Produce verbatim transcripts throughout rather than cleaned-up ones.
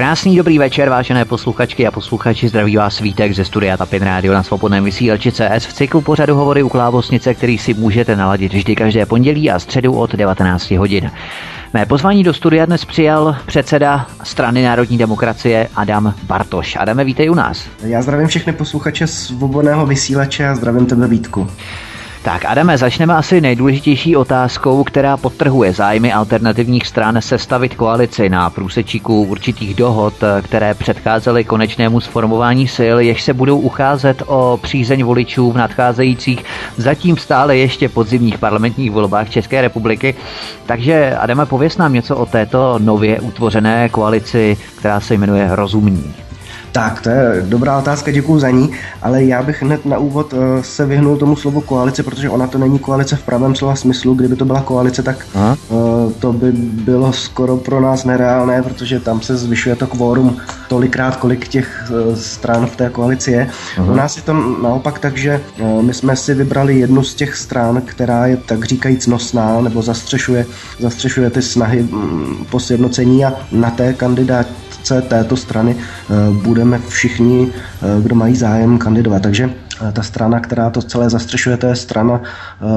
Krásný dobrý večer, vážené posluchačky a posluchači, zdraví vás Vítek ze studia Tapin Rádio na Svobodném vysílači C S v cyklu pořadu Hovory u klávesnice, který si můžete naladit vždy každé pondělí a středu od devatenácti hodin. Mé pozvání do studia dnes přijal předseda strany Národní demokracie Adam Bartoš. Adame, vítej u nás. Já zdravím všechny posluchače Svobodného vysílače a zdravím tebe, Vítku. Tak Adame, začneme asi nejdůležitější otázkou, která podtrhuje zájmy alternativních stran sestavit koalici na průsečíku určitých dohod, které předcházely konečnému sformování sil, jež se budou ucházet o přízeň voličů v nadcházejících, zatím stále ještě podzimních parlamentních volbách České republiky. Takže Adame, pověz nám něco o této nově utvořené koalici, která se jmenuje Rozumní. Tak, to je dobrá otázka, děkuju za ní, ale já bych hned na úvod se vyhnul tomu slovu koalice, protože ona to není koalice v pravém slova smyslu. Kdyby to byla koalice, tak Aha. to by bylo skoro pro nás nereálné, protože tam se zvyšuje to kvórum tolikrát, kolik těch stran v té koalici je. Aha. U nás je to naopak tak, že my jsme si vybrali jednu z těch stran, která je tak říkajíc nosná, nebo zastřešuje, zastřešuje ty snahy po sjednocení, a na té kandidátce této strany bude všichni, kdo mají zájem, kandidovat. Takže ta strana, která to celé zastřešuje, to je strana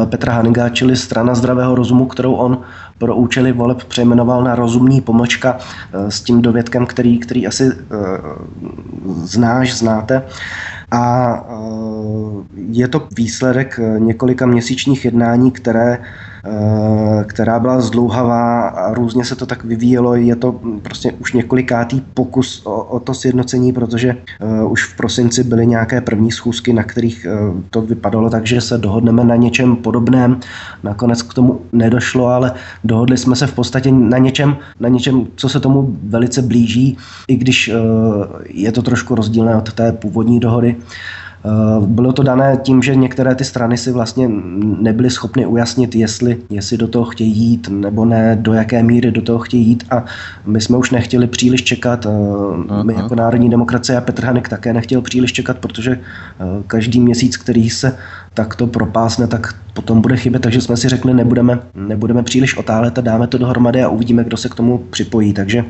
Petra Hanniga, čili strana zdravého rozumu, kterou on pro účely voleb přejmenoval na rozumní pomlčka s tím dovětkem, který, který asi znáš, znáte. A je to výsledek několika měsíčních jednání, které, která byla zdlouhavá a různě se to tak vyvíjelo. Je to prostě už několikátý pokus o, o to sjednocení, protože už v prosinci byly nějaké první schůzky, na kterých to vypadalo tak, že se dohodneme na něčem podobném. Nakonec k tomu nedošlo, ale dohodli jsme se v podstatě na něčem, na něčem, co se tomu velice blíží, i když je to trošku rozdílné od té původní dohody. Bylo to dané tím, že některé ty strany si vlastně nebyly schopny ujasnit, jestli, jestli do toho chtějí jít nebo ne, do jaké míry do toho chtějí jít, a my jsme už nechtěli příliš čekat. My jako Národní demokracie a Petr Hannig také nechtěl příliš čekat, protože každý měsíc, který se takto propásne, tak potom bude chybět, takže jsme si řekli, nebudeme, nebudeme příliš otálet a dáme to dohromady a uvidíme, kdo se k tomu připojí. Takže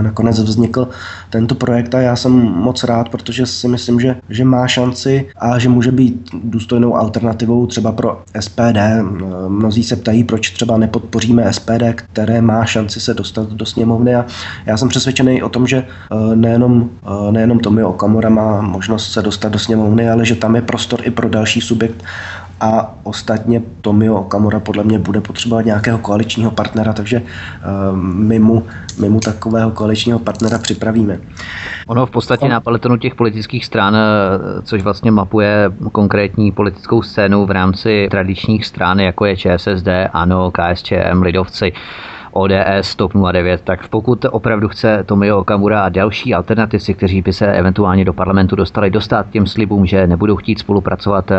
nakonec vznikl tento projekt a já jsem moc rád, protože si myslím, že, že má šanci a že může být důstojnou alternativou třeba pro S P D. Mnozí se ptají, proč třeba nepodpoříme S P D, které má šanci se dostat do sněmovny, a já jsem přesvědčený o tom, že nejenom, nejenom Tomio Okamura má možnost se dostat do sněmovny, ale že tam je prostor i pro další subjekt. A ostatně Tomio Okamura podle mě bude potřebovat nějakého koaličního partnera, takže my mu, my mu takového koaličního partnera připravíme. Ono v podstatě On... na paletonu těch politických stran, což vlastně mapuje konkrétní politickou scénu v rámci tradičních stran, jako je Č S S D, ANO, K S Č M, Lidovci, O D S, TOP nula devět, tak pokud opravdu chce Tomio Okamura a další alternativci, kteří by se eventuálně do parlamentu dostali, dostat těm slibům, že nebudou chtít spolupracovat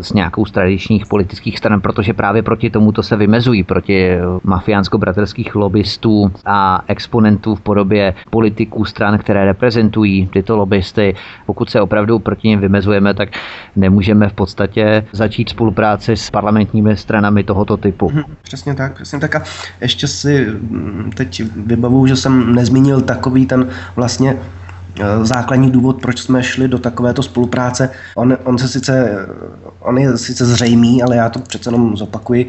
s nějakou z tradičních politických stran, protože právě proti tomuto se vymezují, proti mafiánsko-bratrských lobbystů a exponentů v podobě politiků stran, které reprezentují tyto lobbysty. Pokud se opravdu proti nim vymezujeme, tak nemůžeme v podstatě začít spolupráci s parlamentními stranami tohoto typu. Přesně tak, přesně tak. A ještě si teď vybavuju, že jsem nezmínil takový ten vlastně základní důvod, proč jsme šli do takovéto spolupráce. On, on, se sice, on je sice zřejmý, ale já to přece jenom zopakuji.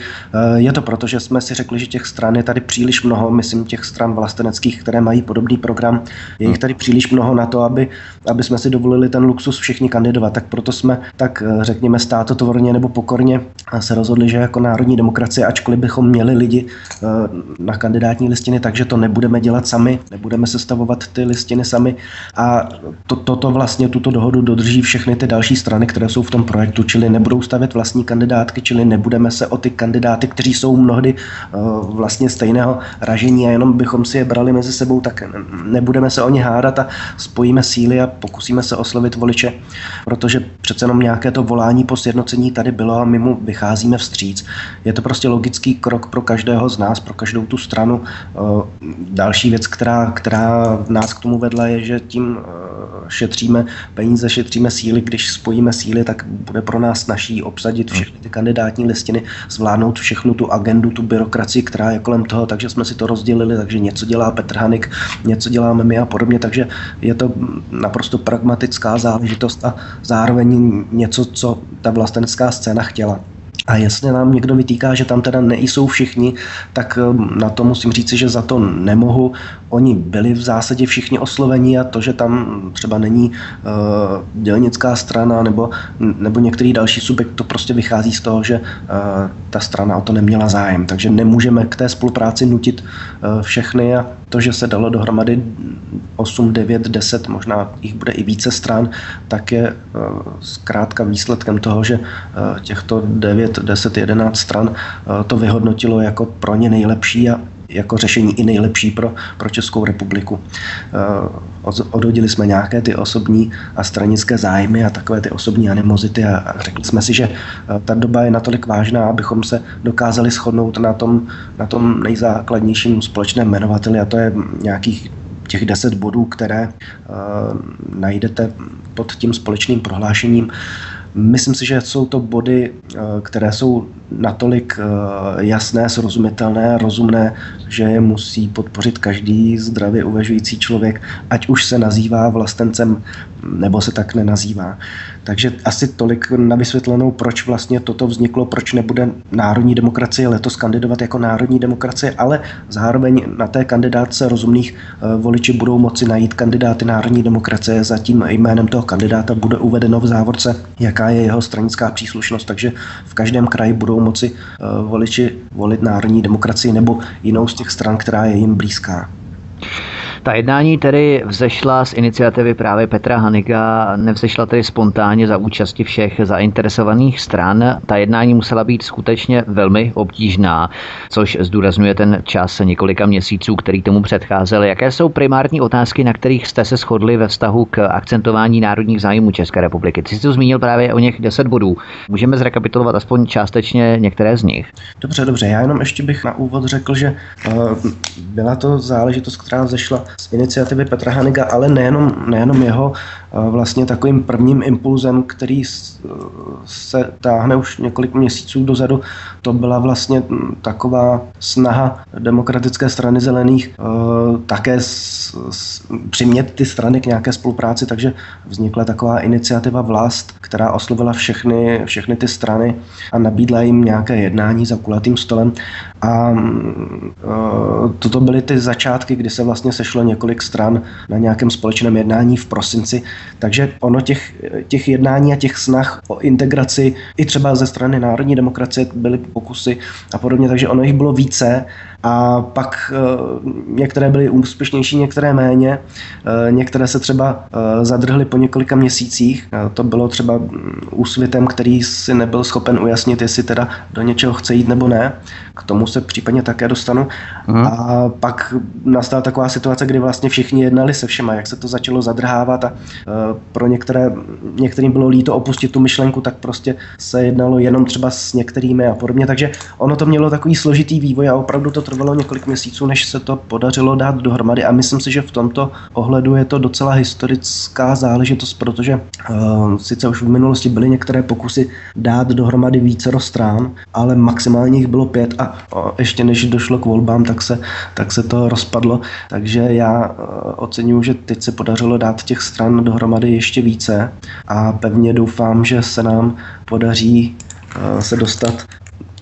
Je to proto, že jsme si řekli, že těch stran je tady příliš mnoho, myslím těch stran vlasteneckých, které mají podobný program, je jich tady příliš mnoho na to, aby, aby jsme si dovolili ten luxus všichni kandidovat. Tak proto jsme tak, řekněme, státotvorně nebo pokorně se rozhodli, že jako Národní demokracie, ačkoliv bychom měli lidi na kandidátní listiny, takže to nebudeme dělat sami, nebudeme sestavovat ty listiny sami. A to, toto vlastně, tuto dohodu dodrží všechny ty další strany, které jsou v tom projektu, čili nebudou stavět vlastní kandidátky, čili nebudeme se o ty kandidáty, kteří jsou mnohdy uh, vlastně stejného ražení a jenom bychom si je brali mezi sebou, tak nebudeme se o ně hádat a spojíme síly a pokusíme se oslovit voliče, protože přece jenom nějaké to volání po sjednocení tady bylo a my mu vycházíme vstříc. Je to prostě logický krok pro každého z nás, pro každou tu stranu. Uh, další věc, která, která nás k tomu vedla, je, že tím šetříme peníze, šetříme síly, když spojíme síly, tak bude pro nás snaží obsadit všechny ty kandidátní listiny, zvládnout všechnu tu agendu, tu byrokracii, která je kolem toho, takže jsme si to rozdělili, takže něco dělá Petr Hannig, něco děláme my a podobně, takže je to naprosto pragmatická záležitost a zároveň něco, co ta vlastenecká scéna chtěla. A jestli nám někdo vytýká, že tam teda nejsou všichni, tak na to musím říci, že za to nemohu. Oni byli v zásadě všichni osloveni a to, že tam třeba není uh, dělnická strana nebo, nebo některý další subjekt, to prostě vychází z toho, že uh, ta strana o to neměla zájem. Takže nemůžeme k té spolupráci nutit uh, všechny a to, že se dalo dohromady osm, devět, deset, možná jich bude i více stran, tak je zkrátka výsledkem toho, že těchto devět, deset, jedenáct stran to vyhodnotilo jako pro ně nejlepší a jako řešení i nejlepší pro, pro Českou republiku. Odhodili jsme nějaké ty osobní a stranické zájmy a takové ty osobní animozity a, a řekli jsme si, že ta doba je natolik vážná, abychom se dokázali shodnout na tom, na tom nejzákladnějším společném jmenovateli a to je nějakých těch deset bodů, které uh, najdete pod tím společným prohlášením. Myslím si, že jsou to body, které jsou natolik jasné, srozumitelné, rozumné, že je musí podpořit každý zdravě uvažující člověk, ať už se nazývá vlastencem, nebo se tak nenazývá. Takže asi tolik na vysvětlenou, proč vlastně toto vzniklo, proč nebude Národní demokracie letos kandidovat jako Národní demokracie, ale zároveň na té kandidátce rozumných voliči budou moci najít kandidáty Národní demokracie. Za tím jménem toho kandidáta bude uvedeno v závorce, jaká je jeho stranická příslušnost, takže v každém kraji budou moci uh, voliči volit Národní demokracii nebo jinou z těch stran, která je jim blízká. Ta jednání tedy vzešla z iniciativy právě Petra Hanniga, nevzešla tedy spontánně za účasti všech zainteresovaných stran. Ta jednání musela být skutečně velmi obtížná, což zdůrazňuje ten čas několika měsíců, který tomu předcházel. Jaké jsou primární otázky, na kterých jste se shodli ve vztahu k akcentování národních zájmů České republiky? Ty jsi tu zmínil právě o něch deset bodů. Můžeme zrekapitulovat aspoň částečně některé z nich? Dobře, dobře. Já jenom ještě bych na úvod řekl, že uh, byla to záležitost, která vzešla z iniciativy Petra Hanniga, ale nejenom, nejenom jeho, vlastně takovým prvním impulzem, který se táhne už několik měsíců dozadu, to byla vlastně taková snaha Demokratické strany zelených také s, s, přimět ty strany k nějaké spolupráci, takže vznikla taková iniciativa Vlast, která oslovila všechny, všechny ty strany a nabídla jim nějaké jednání za kulatým stolem a toto byly ty začátky, kdy se vlastně sešlo několik stran na nějakém společném jednání v prosinci, takže ono těch, těch jednání a těch snah o integraci i třeba ze strany Národní demokracie byly pokusy a podobně, takže ono jich bylo více a pak e, některé byly úspěšnější, některé méně, e, některé se třeba e, zadrhly po několika měsících, e, to bylo třeba Úsvitem, který si nebyl schopen ujasnit, jestli teda do něčeho chce jít nebo ne, k tomu se případně také dostanu. Aha. A pak nastala taková situace, kdy vlastně všichni jednali se všema, jak se to začalo zadrhávat a e, pro některé, některým bylo líto opustit tu myšlenku, tak prostě se jednalo jenom třeba s některými a podobně, takže ono to mělo takový složitý vývoj a opravdu to trvalo několik měsíců, než se to podařilo dát dohromady a myslím si, že v tomto ohledu je to docela historická záležitost, protože e, sice už v minulosti byly některé pokusy dát dohromady vícero stran, ale maximálně jich bylo pět a o, ještě než došlo k volbám, tak se, tak se to rozpadlo, takže já oceňuji, že teď se podařilo dát těch stran dohromady ještě více a pevně doufám, že se nám podaří se dostat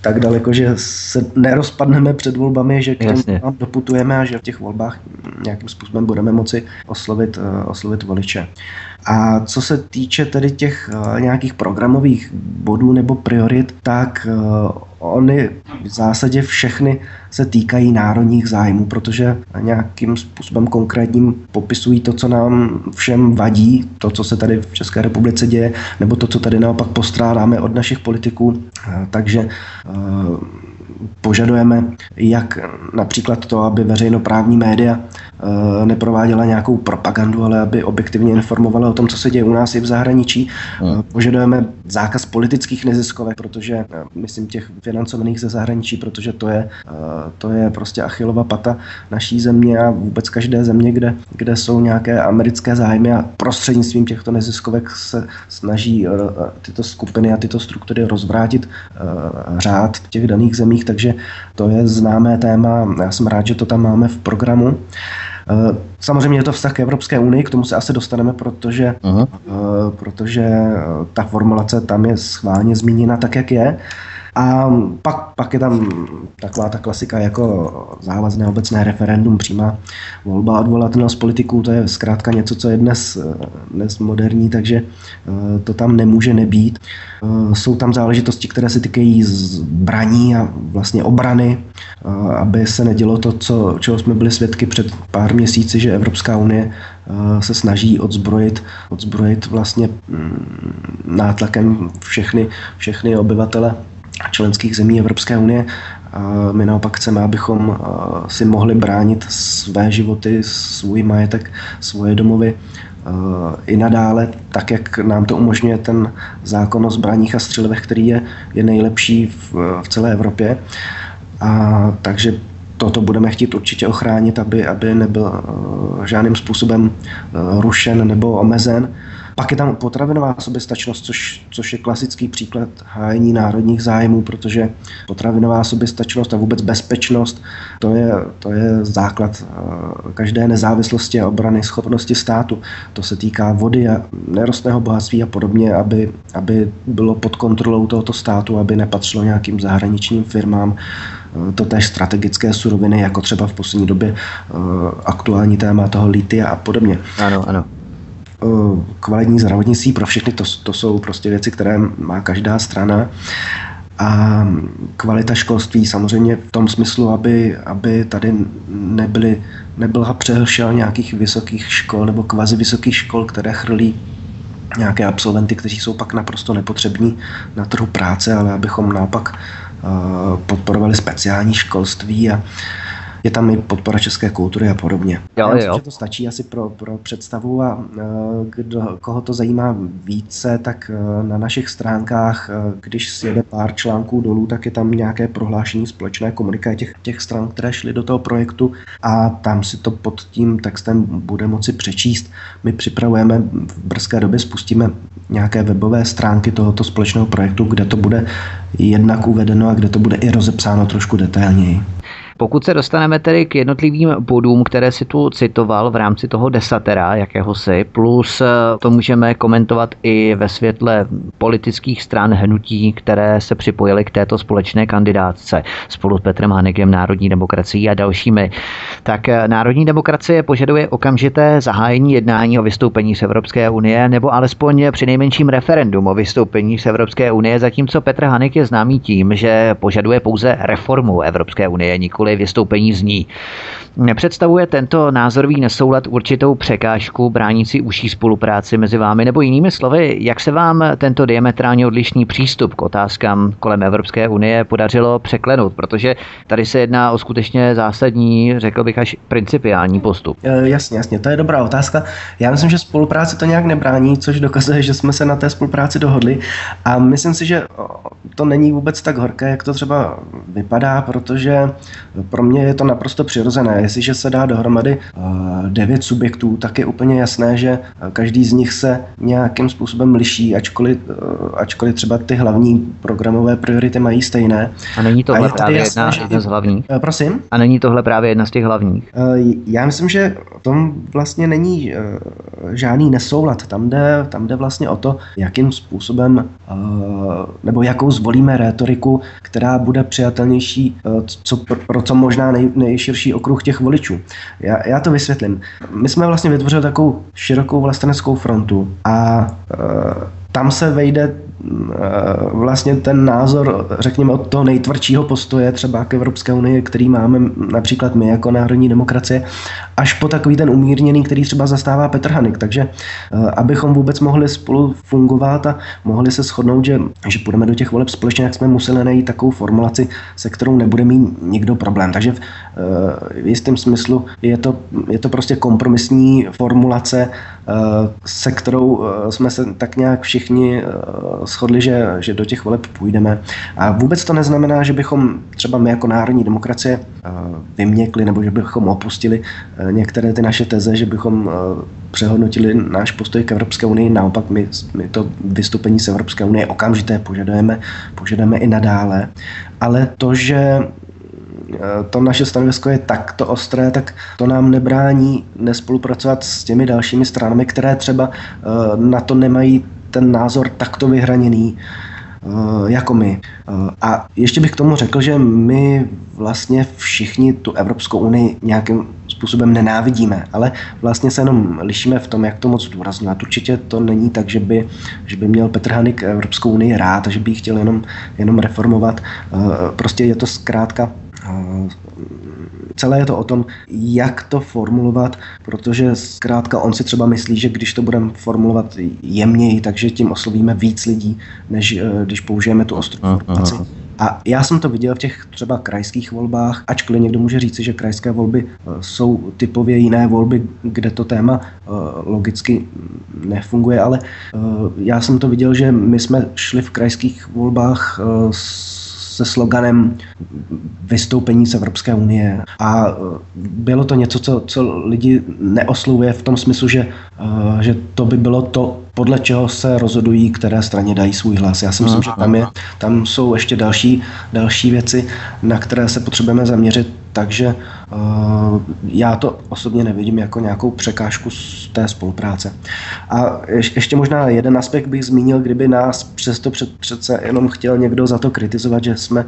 tak daleko, že se nerozpadneme před volbami, že k těm doputujeme a že v těch volbách nějakým způsobem budeme moci oslovit, oslovit voliče. A co se týče tedy těch nějakých programových bodů nebo priorit, tak ony v zásadě všechny se týkají národních zájmů, protože nějakým způsobem konkrétním popisují to, co nám všem vadí, to, co se tady v České republice děje, nebo to, co tady naopak postrádáme od našich politiků. Takže požadujeme jak například to, aby veřejnoprávní média neprováděla nějakou propagandu, ale aby objektivně informovala o tom, co se děje u nás i v zahraničí. Hmm. Požadujeme zákaz politických neziskovek, protože myslím těch financovaných ze zahraničí, protože to je, to je prostě achillova pata naší země a vůbec každé země, kde, kde jsou nějaké americké zájmy, a prostřednictvím těchto neziskovek se snaží tyto skupiny a tyto struktury rozvrátit řád v těch daných zemích, takže to je známé téma. Já jsem rád, že to tam máme v programu. Samozřejmě je to vztah k Evropské unii, k tomu se asi dostaneme, protože, uh, protože ta formulace tam je schválně zmíněna tak, jak je. A pak, pak je tam taková ta klasika jako závazné obecné referendum, přímá volba, odvolatelnost politiků, to je zkrátka něco, co je dnes, dnes moderní, takže to tam nemůže nebýt. Jsou tam záležitosti, které se týkají zbraní a vlastně obrany, aby se nedělo to, co, čeho jsme byli svědky před pár měsíci, že Evropská unie se snaží odzbrojit, odzbrojit vlastně nátlakem všechny, všechny obyvatele členských zemí Evropské unie. My naopak chceme, abychom si mohli bránit své životy, svůj majetek, svoje domovy i nadále, tak jak nám to umožňuje ten zákon o zbraních a střelivech, který je, je nejlepší v, v celé Evropě. A takže toto budeme chtít určitě ochránit, aby, aby nebyl žádným způsobem rušen nebo omezen. Pak je tam potravinová soběstačnost, což, což je klasický příklad hájení národních zájmů, protože potravinová soběstačnost a vůbec bezpečnost, to je, to je základ každé nezávislosti a obrany schopnosti státu. To se týká vody a nerostného bohatství a podobně, aby, aby bylo pod kontrolou tohoto státu, aby nepatřilo nějakým zahraničním firmám. Totéž strategické suroviny, jako třeba v poslední době aktuální téma toho litia a podobně. Ano, ano. Kvalitní zdravotnictví pro všechny, to, to jsou prostě věci, které má každá strana. A kvalita školství samozřejmě v tom smyslu, aby, aby tady nebyly, nebyla přehlšel nějakých vysokých škol nebo kvazi vysokých škol, které chrlí nějaké absolventy, kteří jsou pak naprosto nepotřební na trhu práce, ale abychom naopak uh, podporovali speciální školství a je tam i podpora české kultury a podobně. Jo, jo. Myslím, že to stačí asi pro, pro představu, a kdo, koho to zajímá více, tak na našich stránkách, když sjede pár článků dolů, tak je tam nějaké prohlášení společné komunikace těch, těch stran, které šly do toho projektu, a tam si to pod tím textem bude moci přečíst. My připravujeme, v brzké době spustíme nějaké webové stránky tohoto společného projektu, kde to bude jednak uvedeno a kde to bude i rozepsáno trošku detailněji. Pokud se dostaneme tedy k jednotlivým bodům, které si tu citoval v rámci toho desatera jakéhosi, plus to můžeme komentovat i ve světle politických stran, hnutí, které se připojily k této společné kandidátce spolu s Petrem Hannigem, Národní demokracií a dalšími, tak Národní demokracie požaduje okamžité zahájení jednání o vystoupení z Evropské unie, nebo alespoň přinejmenším referendum o vystoupení z Evropské unie, zatímco Petr Hannig je známý tím, že požaduje pouze reformu Evropské unie, nikoli vystoupení z ní. Nepředstavuje tento názorový nesoulad určitou překážku bránící užší spolupráci mezi vámi, nebo jinými slovy, jak se vám tento diametrálně odlišný přístup k otázkám kolem Evropské unie podařilo překlenout, protože tady se jedná o skutečně zásadní, řekl bych až principiální postup. E, jasně, jasně, to je dobrá otázka. Já myslím, že spolupráce to nějak nebrání, což dokazuje, že jsme se na té spolupráci dohodli, a myslím si, že to není vůbec tak horké, jak to třeba vypadá, protože pro mě je to naprosto přirozené. Jestliže se dá dohromady devět subjektů, tak je úplně jasné, že každý z nich se nějakým způsobem liší, ačkoliv, ačkoliv třeba ty hlavní programové priority mají stejné. A není tohle a je právě jasné, jedna, že... jedna z hlavních? Prosím? A není tohle právě jedna z těch hlavních? Já myslím, že v tom vlastně není žádný nesoulad. Tam jde, tam jde vlastně o to, jakým způsobem nebo jakou zvolíme rétoriku, která bude přijatelnější, co pro co možná nej, nejširší okruh těch voličů. Já, já to vysvětlím. My jsme vlastně vytvořili takovou širokou vlasteneckou frontu a e, tam se vejde vlastně ten názor, řekněme, od toho nejtvrdšího postoje třeba k Evropské unii, který máme například my jako Národní demokracie, až po takový ten umírněný, který třeba zastává Petr Hannig. Takže abychom vůbec mohli spolu fungovat a mohli se shodnout, že, že půjdeme do těch voleb společně, jak jsme museli najít takovou formulaci, se kterou nebude mít nikdo problém. Takže v, v jistém smyslu je to, je to prostě kompromisní formulace, se kterou jsme se tak nějak všichni shodli, že, že do těch voleb půjdeme. A vůbec to neznamená, že bychom třeba my jako Národní demokracie vyměkli nebo že bychom opustili některé ty naše teze, že bychom přehodnotili náš postoj k Evropské unii. Naopak my, my to vystoupení z Evropské unie okamžité požadujeme, požadujeme i nadále. Ale to, že to naše stanovisko je takto ostré, tak to nám nebrání nespolupracovat s těmi dalšími stranami, které třeba na to nemají ten názor takto vyhraněný jako my. A ještě bych k tomu řekl, že my vlastně všichni tu Evropskou unii nějakým způsobem nenávidíme, ale vlastně se jenom lišíme v tom, jak to moc zdůrazňovat. Určitě to není tak, že by, že by měl Petr Hannig Evropskou unii rád a že by ji chtěl jenom, jenom reformovat. Prostě je to zkrátka celé je to o tom, jak to formulovat, protože zkrátka on si třeba myslí, že když to budeme formulovat jemněji, takže tím oslovíme víc lidí, než když použijeme tu ostrou formulaci. A já jsem to viděl v těch třeba krajských volbách, ačkoliv někdo může říci, že krajské volby jsou typově jiné volby, kde to téma logicky nefunguje, ale já jsem to viděl, že my jsme šli v krajských volbách se sloganem vystoupení z Evropské unie. A bylo to něco, co, co lidi neoslovuje v tom smyslu, že, že to by bylo to, podle čeho se rozhodují, které straně dají svůj hlas. Já si myslím, že tam, je, tam jsou ještě další, další věci, na které se potřebujeme zaměřit, takže uh, já to osobně nevidím jako nějakou překážku z té spolupráce. A ještě možná jeden aspekt bych zmínil, kdyby nás přesto před, přece jenom chtěl někdo za to kritizovat, že jsme,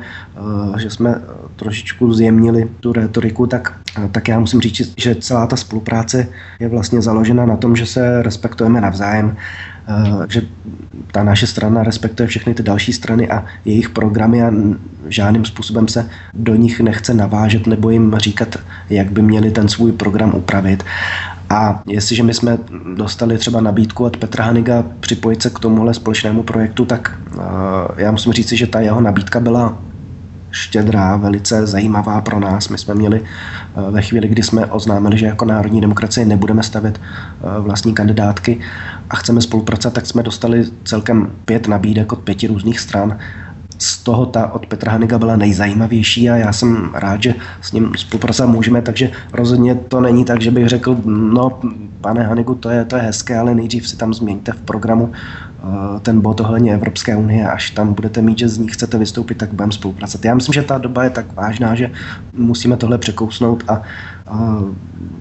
uh, že jsme trošičku zjemnili tu retoriku, tak, uh, tak já musím říct, že celá ta spolupráce je vlastně založena na tom, že se respektujeme navzájem, že ta naše strana respektuje všechny ty další strany a jejich programy a žádným způsobem se do nich nechce navážet nebo jim říkat, jak by měli ten svůj program upravit. A jestliže my jsme dostali třeba nabídku od Petra Hanniga připojit se k tomuhle společnému projektu, tak já musím říci, že ta jeho nabídka byla štědrá, velice zajímavá pro nás. My jsme měli ve chvíli, kdy jsme oznámili, že jako Národní demokracie nebudeme stavět vlastní kandidátky a chceme spolupracovat, tak jsme dostali celkem pět nabídek od pěti různých stran. Z toho ta od Petra Hanniga byla nejzajímavější a já jsem rád, že s ním spolupracovat můžeme, takže rozhodně to není tak, že bych řekl, no pane Hannigu, to je, to je hezké, ale nejdřív si tam změňte v programu ten bod ohledně Evropské unie, až tam budete mít, že z ní chcete vystoupit, tak budeme spolupracovat. Já myslím, že ta doba je tak vážná, že musíme tohle překousnout a, a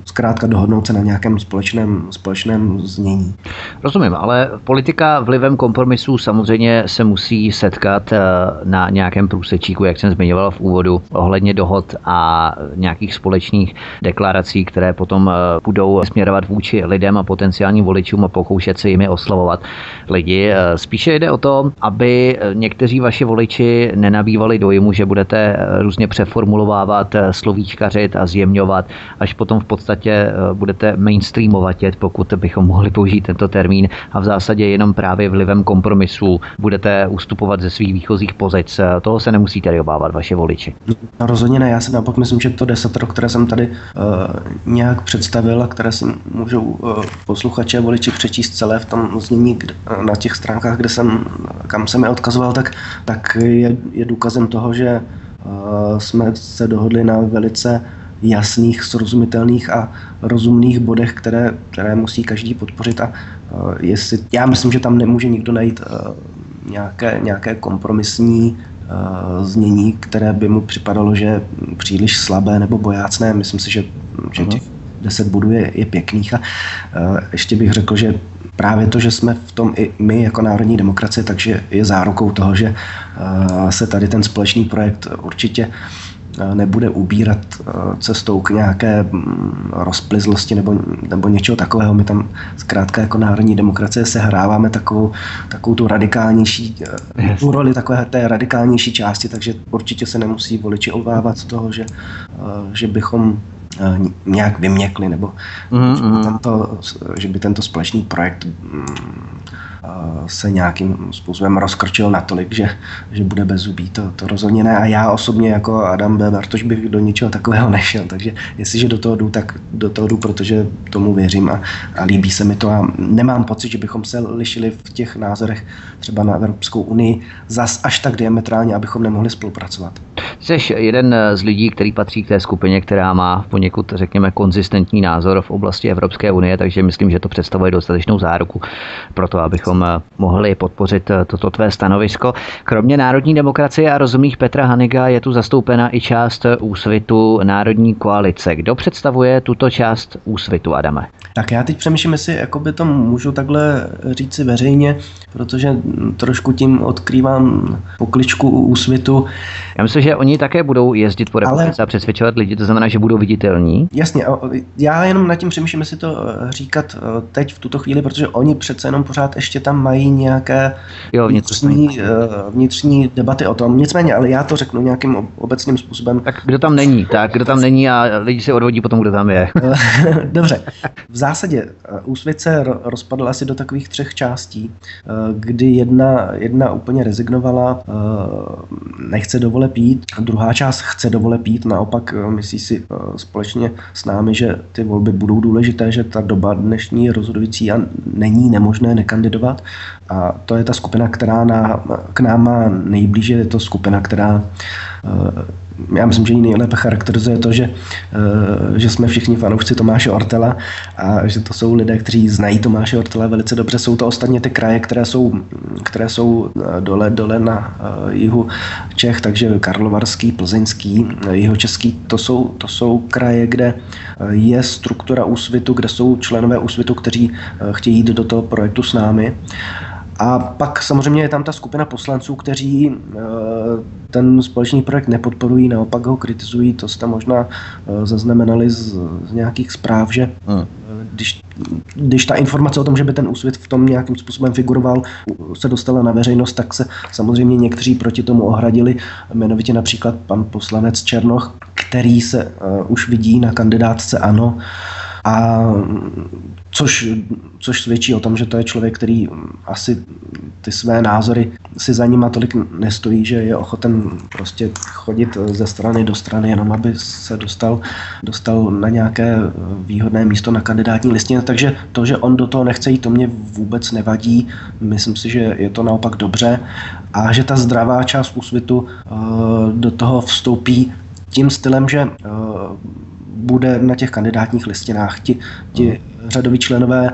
zkrátka dohodnout se na nějakém společném, společném znění. Rozumím, ale politika vlivem kompromisů samozřejmě se musí setkat na nějakém průsečíku, jak jsem zmiňoval v úvodu, ohledně dohod a nějakých společných deklarací, které potom budou směrovat vůči lidem a potenciálním voličům a pokoušet se jimi oslavovat lidi. Spíše jde o to, aby někteří vaši voliči nenabývali dojmu, že budete různě přeformulovávat, slovíčkařit a zjemňovat, až potom v podstatě budete mainstreamovatět, pokud bychom mohli použít tento termín, a v zásadě jenom právě vlivem kompromisu budete ustupovat ze svých výchozích pozic. Toho se nemusí tady obávat vaše voliči. No, rozhodně ne, já si naopak myslím, že to desatero, které jsem tady uh, nějak představil a které si můžou uh, posluchači a voliči přečíst celé v tom znění uh, na těch stránkách, kde jsem, kam jsem je odkazoval, tak, tak je, je důkazem toho, že uh, jsme se dohodli na velice jasných, srozumitelných a rozumných bodech, které, které musí každý podpořit a uh, jestli, já myslím, že tam nemůže nikdo najít uh, nějaké, nějaké kompromisní uh, znění, které by mu připadalo, že je příliš slabé nebo bojácné. Myslím si, že, že těch deset bodů je, je pěkných a uh, ještě bych řekl, že právě to, že jsme v tom i my jako Národní demokracie, takže je zárukou toho, že se tady ten společný projekt určitě nebude ubírat cestou k nějaké rozplizlosti nebo, nebo něčeho takového. My tam zkrátka jako Národní demokracie se hráváme takovou, takovou tu radikálnější, yes. tu roli takové té radikálnější části, takže určitě se nemusí voliči obávat z toho, že, že bychom nějak vyměkli, nebo mm, že, by tento, že by tento společný projekt se nějakým způsobem rozkrčil natolik, že, že bude bez zubí. To, to rozhodně ne. A já osobně jako Adam Bartoš bych do ničeho takového nešel. Takže jestliže do toho jdu, tak do toho jdu, protože tomu věřím a, a líbí se mi to. A nemám pocit, že bychom se lišili v těch názorech třeba na Evropskou unii zas až tak diametrálně, abychom nemohli spolupracovat. Jseš jeden z lidí, který patří k té skupině, která má poněkud, řekněme, konzistentní názor v oblasti Evropské unie, takže myslím, že to představuje dostatečnou záruku pro to, abychom mohli podpořit toto tvé stanovisko. Kromě Národní demokracie a Rozumných Petra Hanniga je tu zastoupena i část Úsvitu Národní koalice. Kdo představuje tuto část Úsvitu, Adame? Tak já teď přemýšlím, jestli jakoby to můžu takhle říci veřejně, protože trošku tím odkrývám pokličku Úsvitu. Já myslím, že oni také budou jezdit po republice a přesvědčovat lidi, to znamená, že budou viditelní. Jasně, já jenom nad tím přemýšlím, jestli to říkat teď v tuto chvíli, protože oni přece jenom pořád ještě tam mají nějaké jo, vnitřní, vnitřní debaty o tom. Nicméně, ale já to řeknu nějakým obecným způsobem. Tak kdo tam není, tak kdo tam není a lidi se odvodí potom, kdo tam je. Dobře. V zásadě Úsvit se rozpadl asi do takových třech částí, kdy jedna, jedna úplně rezignovala, nechce do voleb jít, druhá část chce do voleb jít, naopak myslí si společně s námi, že ty volby budou důležité, že ta doba dnešní rozhodující a není nemožné nekandidovat. A to je ta skupina, která na, k nám má nejblíže, je to skupina, která, já myslím, že ji nejlépe charakterizuje to, že, že jsme všichni fanoušci Tomáše Ortela a že to jsou lidé, kteří znají Tomáše Ortela velice dobře. Jsou to ostatně ty kraje, které jsou, které jsou dole, dole na jihu Čech, takže Karlovarský, Plzeňský, Jihočeský, to jsou, to jsou kraje, kde je struktura Úsvitu, kde jsou členové Úsvitu, kteří chtějí jít do toho projektu s námi. A pak samozřejmě je tam ta skupina poslanců, kteří ten společný projekt nepodporují, naopak ho kritizují. To jste možná zaznamenali z, z nějakých zpráv, že hmm. když, když ta informace o tom, že by ten Úsvit v tom nějakým způsobem figuroval, se dostala na veřejnost, tak se samozřejmě někteří proti tomu ohradili, jmenovitě například pan poslanec Černoch, který se už vidí na kandidátce ANO. A což, což svědčí o tom, že to je člověk, který asi ty své názory si za nima tolik nestojí, že je ochoten prostě chodit ze strany do strany, jenom aby se dostal, dostal na nějaké výhodné místo na kandidátní listině. Takže to, že on do toho nechce jít, to mě vůbec nevadí. Myslím si, že je to naopak dobře. A že ta zdravá část Úsvitu do toho vstoupí tím stylem, že bude na těch kandidátních listinách. Ti, ti řadoví členové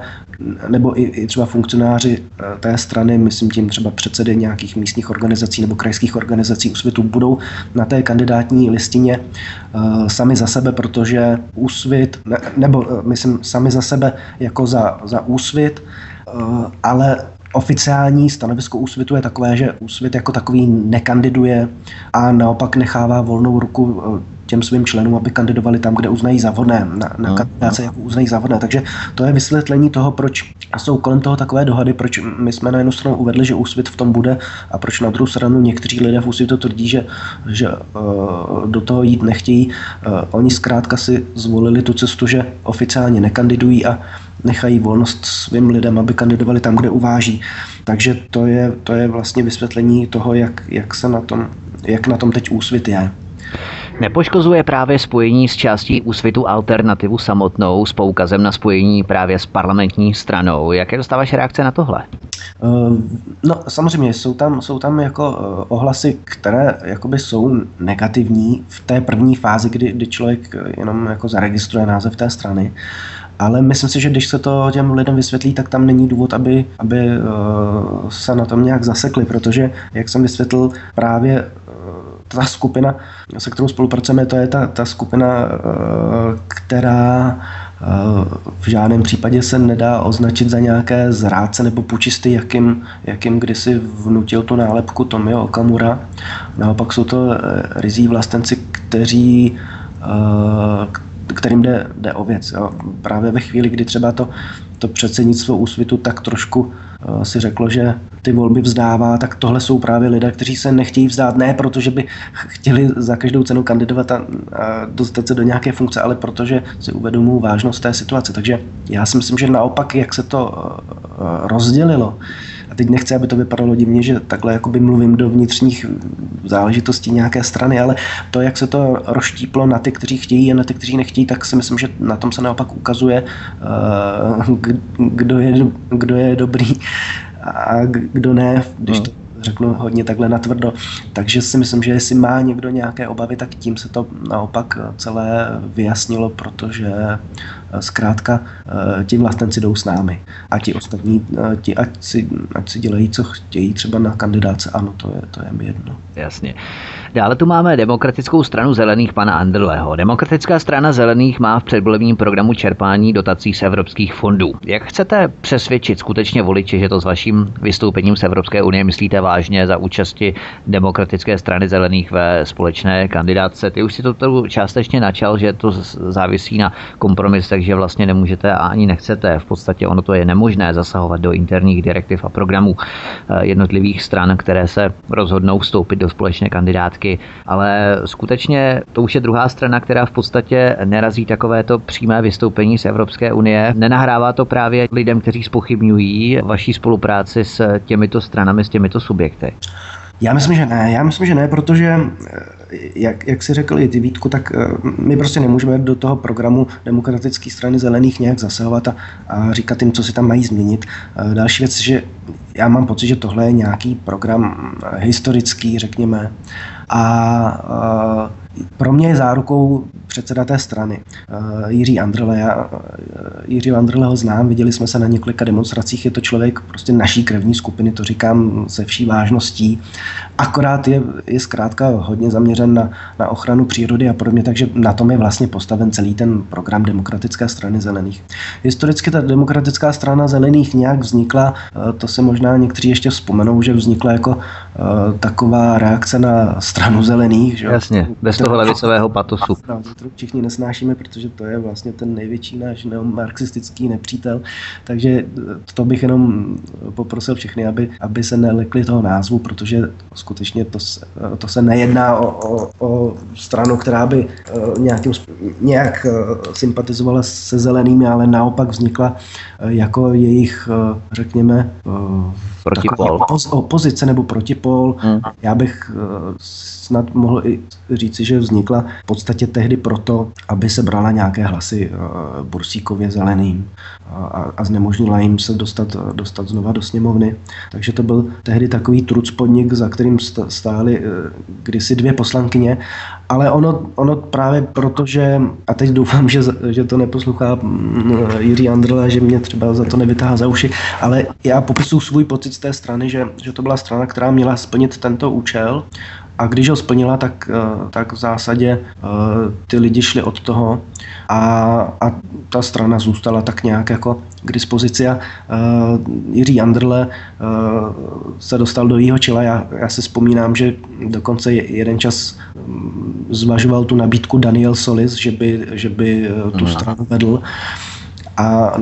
nebo i, i třeba funkcionáři té strany, myslím tím třeba předsedy nějakých místních organizací nebo krajských organizací Úsvitu, budou na té kandidátní listině uh, sami za sebe, protože Úsvit, ne, nebo uh, myslím sami za sebe jako za, za Úsvit, uh, ale oficiální stanovisko Úsvitu je takové, že Úsvit jako takový nekandiduje a naopak nechává volnou ruku uh, těm svým členům, aby kandidovali tam, kde uznají za vhodné, na, na kandidáce, jako uznají za vhodné. Takže to je vysvětlení toho, proč jsou kolem toho takové dohady, proč my jsme na jednu stranu uvedli, že Úsvit v tom bude a proč na druhou stranu někteří lidé v Úsvitu tvrdí, že, že uh, do toho jít nechtějí. Uh, oni zkrátka si zvolili tu cestu, že oficiálně nekandidují a nechají volnost svým lidem, aby kandidovali tam, kde uváží. Takže to je, to je vlastně vysvětlení toho, jak, jak se na tom, jak na tom teď Úsvit je. Nepoškozuje právě spojení s částí Úsvitu alternativu samotnou s poukazem na spojení právě s parlamentní stranou? Jaké dostáváš reakce na tohle? No samozřejmě jsou tam, jsou tam jako ohlasy, které jakoby jsou negativní v té první fázi, kdy, kdy člověk jenom jako zaregistruje název té strany. Ale myslím si, že když se to těm lidem vysvětlí, tak tam není důvod, aby, aby se na tom nějak zasekli, protože, jak jsem vysvětlil, právě ta skupina, se kterou spolupracujeme, to je ta, ta skupina, která v žádném případě se nedá označit za nějaké zrádce nebo pučisty, jakým, jakým kdysi vnutil tu nálepku Tomio Okamura. Naopak jsou to ryzí vlastenci, kteří, kterým jde, jde o věc. Jo. Právě ve chvíli, kdy třeba to, to předsednictvo Úsvitu tak trošku si řeklo, že ty volby vzdává, tak tohle jsou právě lidé, kteří se nechtějí vzdát, ne protože by chtěli za každou cenu kandidovat a dostat se do nějaké funkce, ale protože si uvědomují vážnost té situace. Takže já si myslím, že naopak, jak se to rozdělilo, a teď nechci, aby to vypadalo divně, že takhle jakoby mluvím do vnitřních záležitostí nějaké strany, ale to, jak se to rozštíplo na ty, kteří chtějí a na ty, kteří nechtějí, tak si myslím, že na tom se naopak ukazuje, kdo je, kdo je dobrý a kdo ne, když to řeknu hodně takhle natvrdo. Takže si myslím, že jestli má někdo nějaké obavy, tak tím se to naopak celé vyjasnilo, protože zkrátka ti vlastenci jdou s námi. A ti ostatní, ti, ať, si, ať si dělají, co chtějí, třeba na kandidáce, ano, to je, to je mi jedno. Jasně. Dále tu máme Demokratickou stranu zelených pana Anderleho. Demokratická strana zelených má v předvolebním programu čerpání dotací z evropských fondů. Jak chcete přesvědčit skutečně voliče, že to s vaším vystoupením z Evropské unie myslíte vážně za účasti Demokratické strany zelených ve společné kandidátce? Ty už si to částečně načal, že to závisí na kompromis, takže vlastně nemůžete a ani nechcete. V podstatě ono to je nemožné zasahovat do interních direktiv a programů jednotlivých stran, které se rozhodnou vstoupit do společné kandidátky. Ale skutečně to už je druhá strana, která v podstatě nerazí takovéto přímé vystoupení z Evropské unie. Nenahrává to právě lidem, kteří zpochybňují vaší spolupráci s těmito stranami, s těmito subjekty? Já myslím, že ne. Já myslím, že ne, protože jak, jak jsi řekl i ty, Vítku, tak my prostě nemůžeme do toho programu Demokratické strany zelených nějak zasahovat a, a říkat jim, co si tam mají změnit. Další věc, že já mám pocit, že tohle je nějaký program historický, řekněme. A, a pro mě je zárukou předseda té strany uh, Jiří Anderle. Já uh, Jiří Anderle ho znám, viděli jsme se na několika demonstracích, je to člověk prostě naší krevní skupiny, to říkám se vší vážností. Akorát je, je zkrátka hodně zaměřen na, na ochranu přírody a podobně, takže na tom je vlastně postaven celý ten program Demokratické strany zelených. Historicky ta Demokratická strana zelených nějak vznikla, uh, to se možná někteří ještě vzpomenou, že vznikla jako uh, taková reakce na stranu zelených. Že? Jasně, bez toho levicového patosu. Všichni nesnášíme, protože to je vlastně ten největší náš neomarxistický nepřítel, takže to bych jenom poprosil všechny, aby, aby se nelekli toho názvu, protože skutečně to, to se nejedná o, o, o stranu, která by nějakým, nějak sympatizovala se zelenými, ale naopak vznikla jako jejich, řekněme, protipol. Opozice nebo protipol. Hmm. Já bych snad mohl i říci, že vznikla v podstatě tehdy proto, aby se brala nějaké hlasy Bursíkově zeleným a, a znemožnila jim se dostat, dostat znova do sněmovny. Takže to byl tehdy takový trucpodnik, za kterým stály kdysi dvě poslankyně, ale ono, ono právě proto, že, a teď doufám, že, že to neposlouchá Jiří Anderle, že mě třeba za to nevytáhá za uši, ale já popisuju svůj pocit z té strany, že, že to byla strana, která měla splnit tento účel. A když ho splnila, tak, tak v zásadě ty lidi šli od toho a, a ta strana zůstala tak nějak jako k dispozici a Jiří Anderle se dostal do jejího čela. Já, já si vzpomínám, že dokonce jeden čas zvažoval tu nabídku Daniel Solis, že by, že by tu stranu vedl. A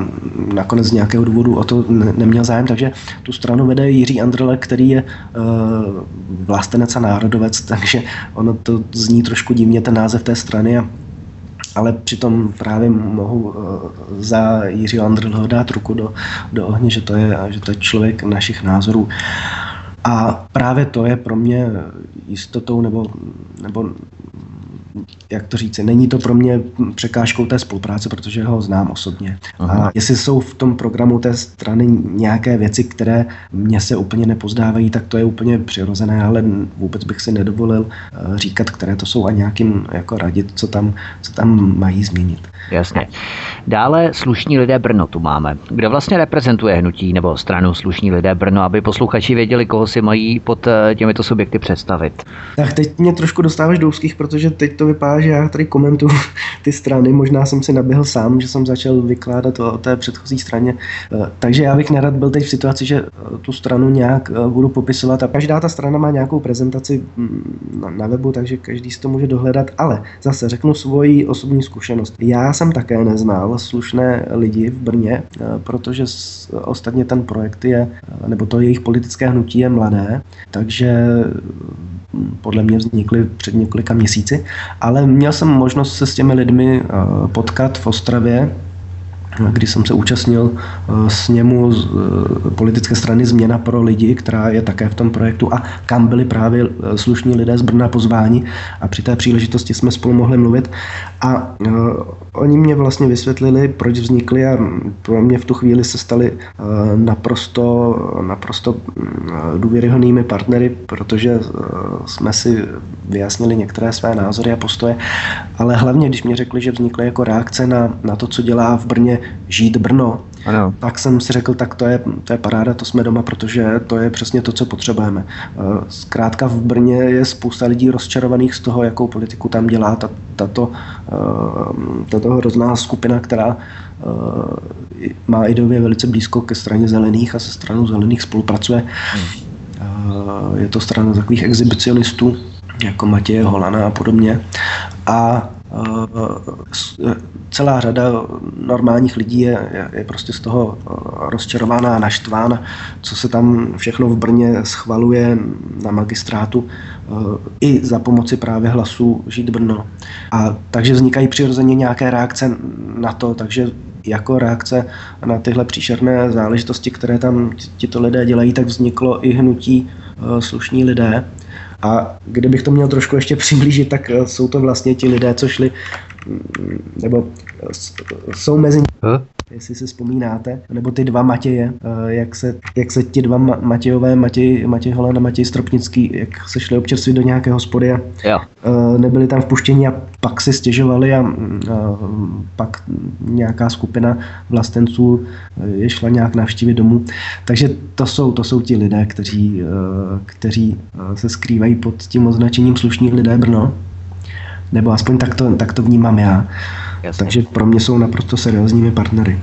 nakonec z nějakého důvodu o to neměl zájem, takže tu stranu vede Jiří Anderle, který je vlastenec a národovec, takže ono to zní trošku divně, ten název té strany, ale přitom právě mohu za Jiřího Anderleho dát ruku do, do ohně, že to je, že to je člověk našich názorů. A právě to je pro mě jistotou nebo, nebo jak to říci, není to pro mě překážkou té spolupráce, protože ho znám osobně. Aha. A jestli jsou v tom programu té strany nějaké věci, které mě se úplně nepozdávají, tak to je úplně přirozené, ale vůbec bych si nedovolil říkat, které to jsou a nějakým jako radit, co tam, co tam mají změnit. Jasně. Dále Slušní lidé Brno tu máme. Kdo vlastně reprezentuje hnutí nebo stranu Slušní lidé Brno, aby posluchači věděli, koho si mají pod těmito subjekty představit? Tak teď mě trošku dostáváš do úzkých, protože teď to vypadá, že já tady komentuju ty strany. Možná jsem si naběhl sám, že jsem začal vykládat o té předchozí straně. Takže já bych nerad byl teď v situaci, že tu stranu nějak budu popisovat. A každá ta strana má nějakou prezentaci na webu, takže každý si to může dohledat. Ale zase řeknu svoji osobní zkušenost. Já jsem také neznal Slušné lidi v Brně, protože ostatně ten projekt je, nebo to jejich politické hnutí je mladé, takže podle mě vznikly před několika měsíci, ale měl jsem možnost se s těmi lidmi potkat v Ostravě, kdy jsem se účastnil sněmu z politické strany Změna pro lidi, která je také v tom projektu a kam byli právě Slušní lidé z Brna pozváni a při té příležitosti jsme spolu mohli mluvit a uh, oni mě vlastně vysvětlili, proč vznikli a pro mě v tu chvíli se stali uh, naprosto, naprosto uh, důvěryhodnými partnery, protože uh, jsme si vyjasnili některé své názory a postoje, ale hlavně, když mě řekli, že vznikly jako reakce na, na to, co dělá v Brně Žít Brno, ano. Tak jsem si řekl, tak to je, to je paráda, to jsme doma, protože to je přesně to, co potřebujeme. Zkrátka v Brně je spousta lidí rozčarovaných z toho, jakou politiku tam dělá ta, tato, tato hrozná skupina, která má ideově velice blízko ke straně zelených a se stranou zelených spolupracuje. Ano. Je to strana takových exhibicionistů, jako Matěje Hollana a podobně. A celá řada normálních lidí je, je prostě z toho rozčarována a naštvána, co se tam všechno v Brně schvaluje na magistrátu i za pomoci právě hlasu Žít Brno. A takže vznikají přirozeně nějaké reakce na to, takže jako reakce na tyhle příšerné záležitosti, které tam tito lidé dělají, tak vzniklo i hnutí Slušní lidé. A kdybych to měl trošku ještě přiblížit, tak jsou to vlastně ti lidé, co šli, nebo jsou mezi nimi, jestli si vzpomínáte, nebo ty dva Matěje, jak se, jak se ti dva Matějové, Matěj, Matěj Hollan a Matěj Stropnický, jak se šli občerstvit do nějaké hospody a jo. Nebyli tam vpuštěni a pak si stěžovali a, a pak nějaká skupina vlastenců je šla nějak navštívit domů. Takže to jsou, to jsou ti lidé, kteří, kteří se skrývají pod tím označením Slušní lidé Brno. Nebo aspoň tak to, tak to vnímám já. Jasně. Takže pro mě jsou naprosto seriózními partnery.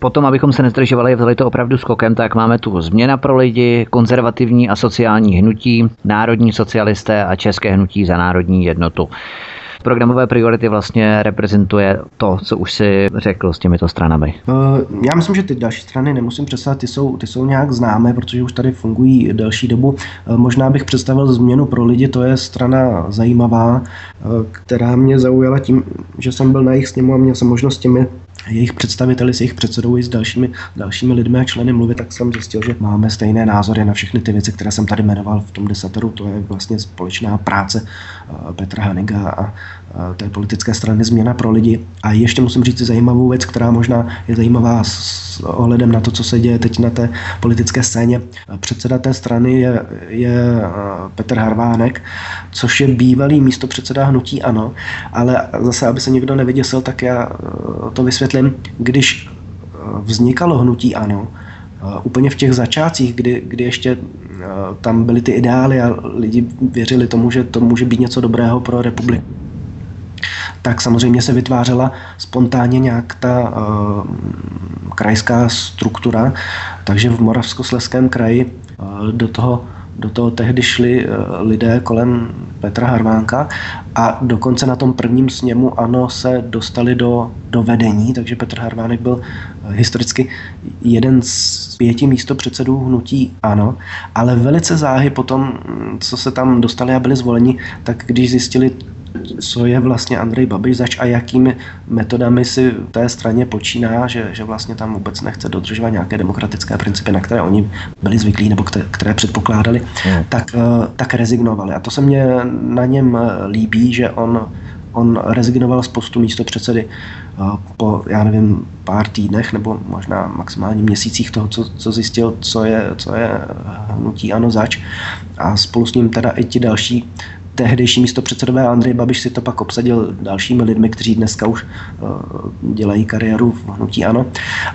Potom, abychom se nezdržovali, vzali to opravdu skokem, tak máme tu Změna pro lidi, konzervativní a sociální hnutí, národní socialisté a české hnutí Za národní jednotu. Programové priority vlastně reprezentuje to, co už si řekl s těmito stranami. Já myslím, že ty další strany nemusím představit, ty jsou, ty jsou nějak známé, protože už tady fungují delší dobu. Možná bych představil Změnu pro lidi, to je strana zajímavá, která mě zaujala tím, že jsem byl na jejich sněmu a měl jsem možnost s těmi jejich představiteli, s jejich předsedou i s dalšími, dalšími lidmi a členy mluvit, tak jsem zjistil, že máme stejné názory na všechny ty věci, které jsem tady jmenoval v tom desateru. To je vlastně společná práce Petra Hanniga a té politické strany Změna pro lidi. A ještě musím říct zajímavou věc, která možná je zajímavá s ohledem na to, co se děje teď na té politické scéně. Předseda té strany je, je Petr Harvánek, což je bývalý místopředseda hnutí ANO, ale zase, aby se někdo nevyděsil, tak já to vysvětlím. Když vznikalo hnutí ANO, úplně v těch začátcích, kdy, kdy ještě tam byly ty ideály a lidi věřili tomu, že to může být něco dobrého pro republiku, tak samozřejmě se vytvářela spontánně nějak ta uh, krajská struktura, takže v Moravskoslezském kraji uh, do toho, do toho tehdy šli uh, lidé kolem Petra Harvánka a dokonce na tom prvním sněmu ANO se dostali do, do vedení, takže Petr Harvánek byl uh, historicky jeden z pěti místopředsedů hnutí ANO, ale velice záhy potom, co se tam dostali a byli zvoleni, tak když zjistili, co je vlastně Andrej Babiš zač a jakými metodami si v té straně počíná, že, že vlastně tam vůbec nechce dodržovat nějaké demokratické principy, na které oni byli zvyklí nebo které předpokládali, hmm. tak, tak rezignovali. A to se mně na něm líbí, že on, on rezignoval z postu místopředsedy po, já nevím, pár týdnech nebo možná maximálně měsících toho, co, co zjistil, co je, co je hnutí ANO zač. A spolu s ním teda i ti další tehdejší místopředsedové Andrej Babiš si to pak obsadil dalšími lidmi, kteří dneska už uh, dělají kariéru v hnutí ANO.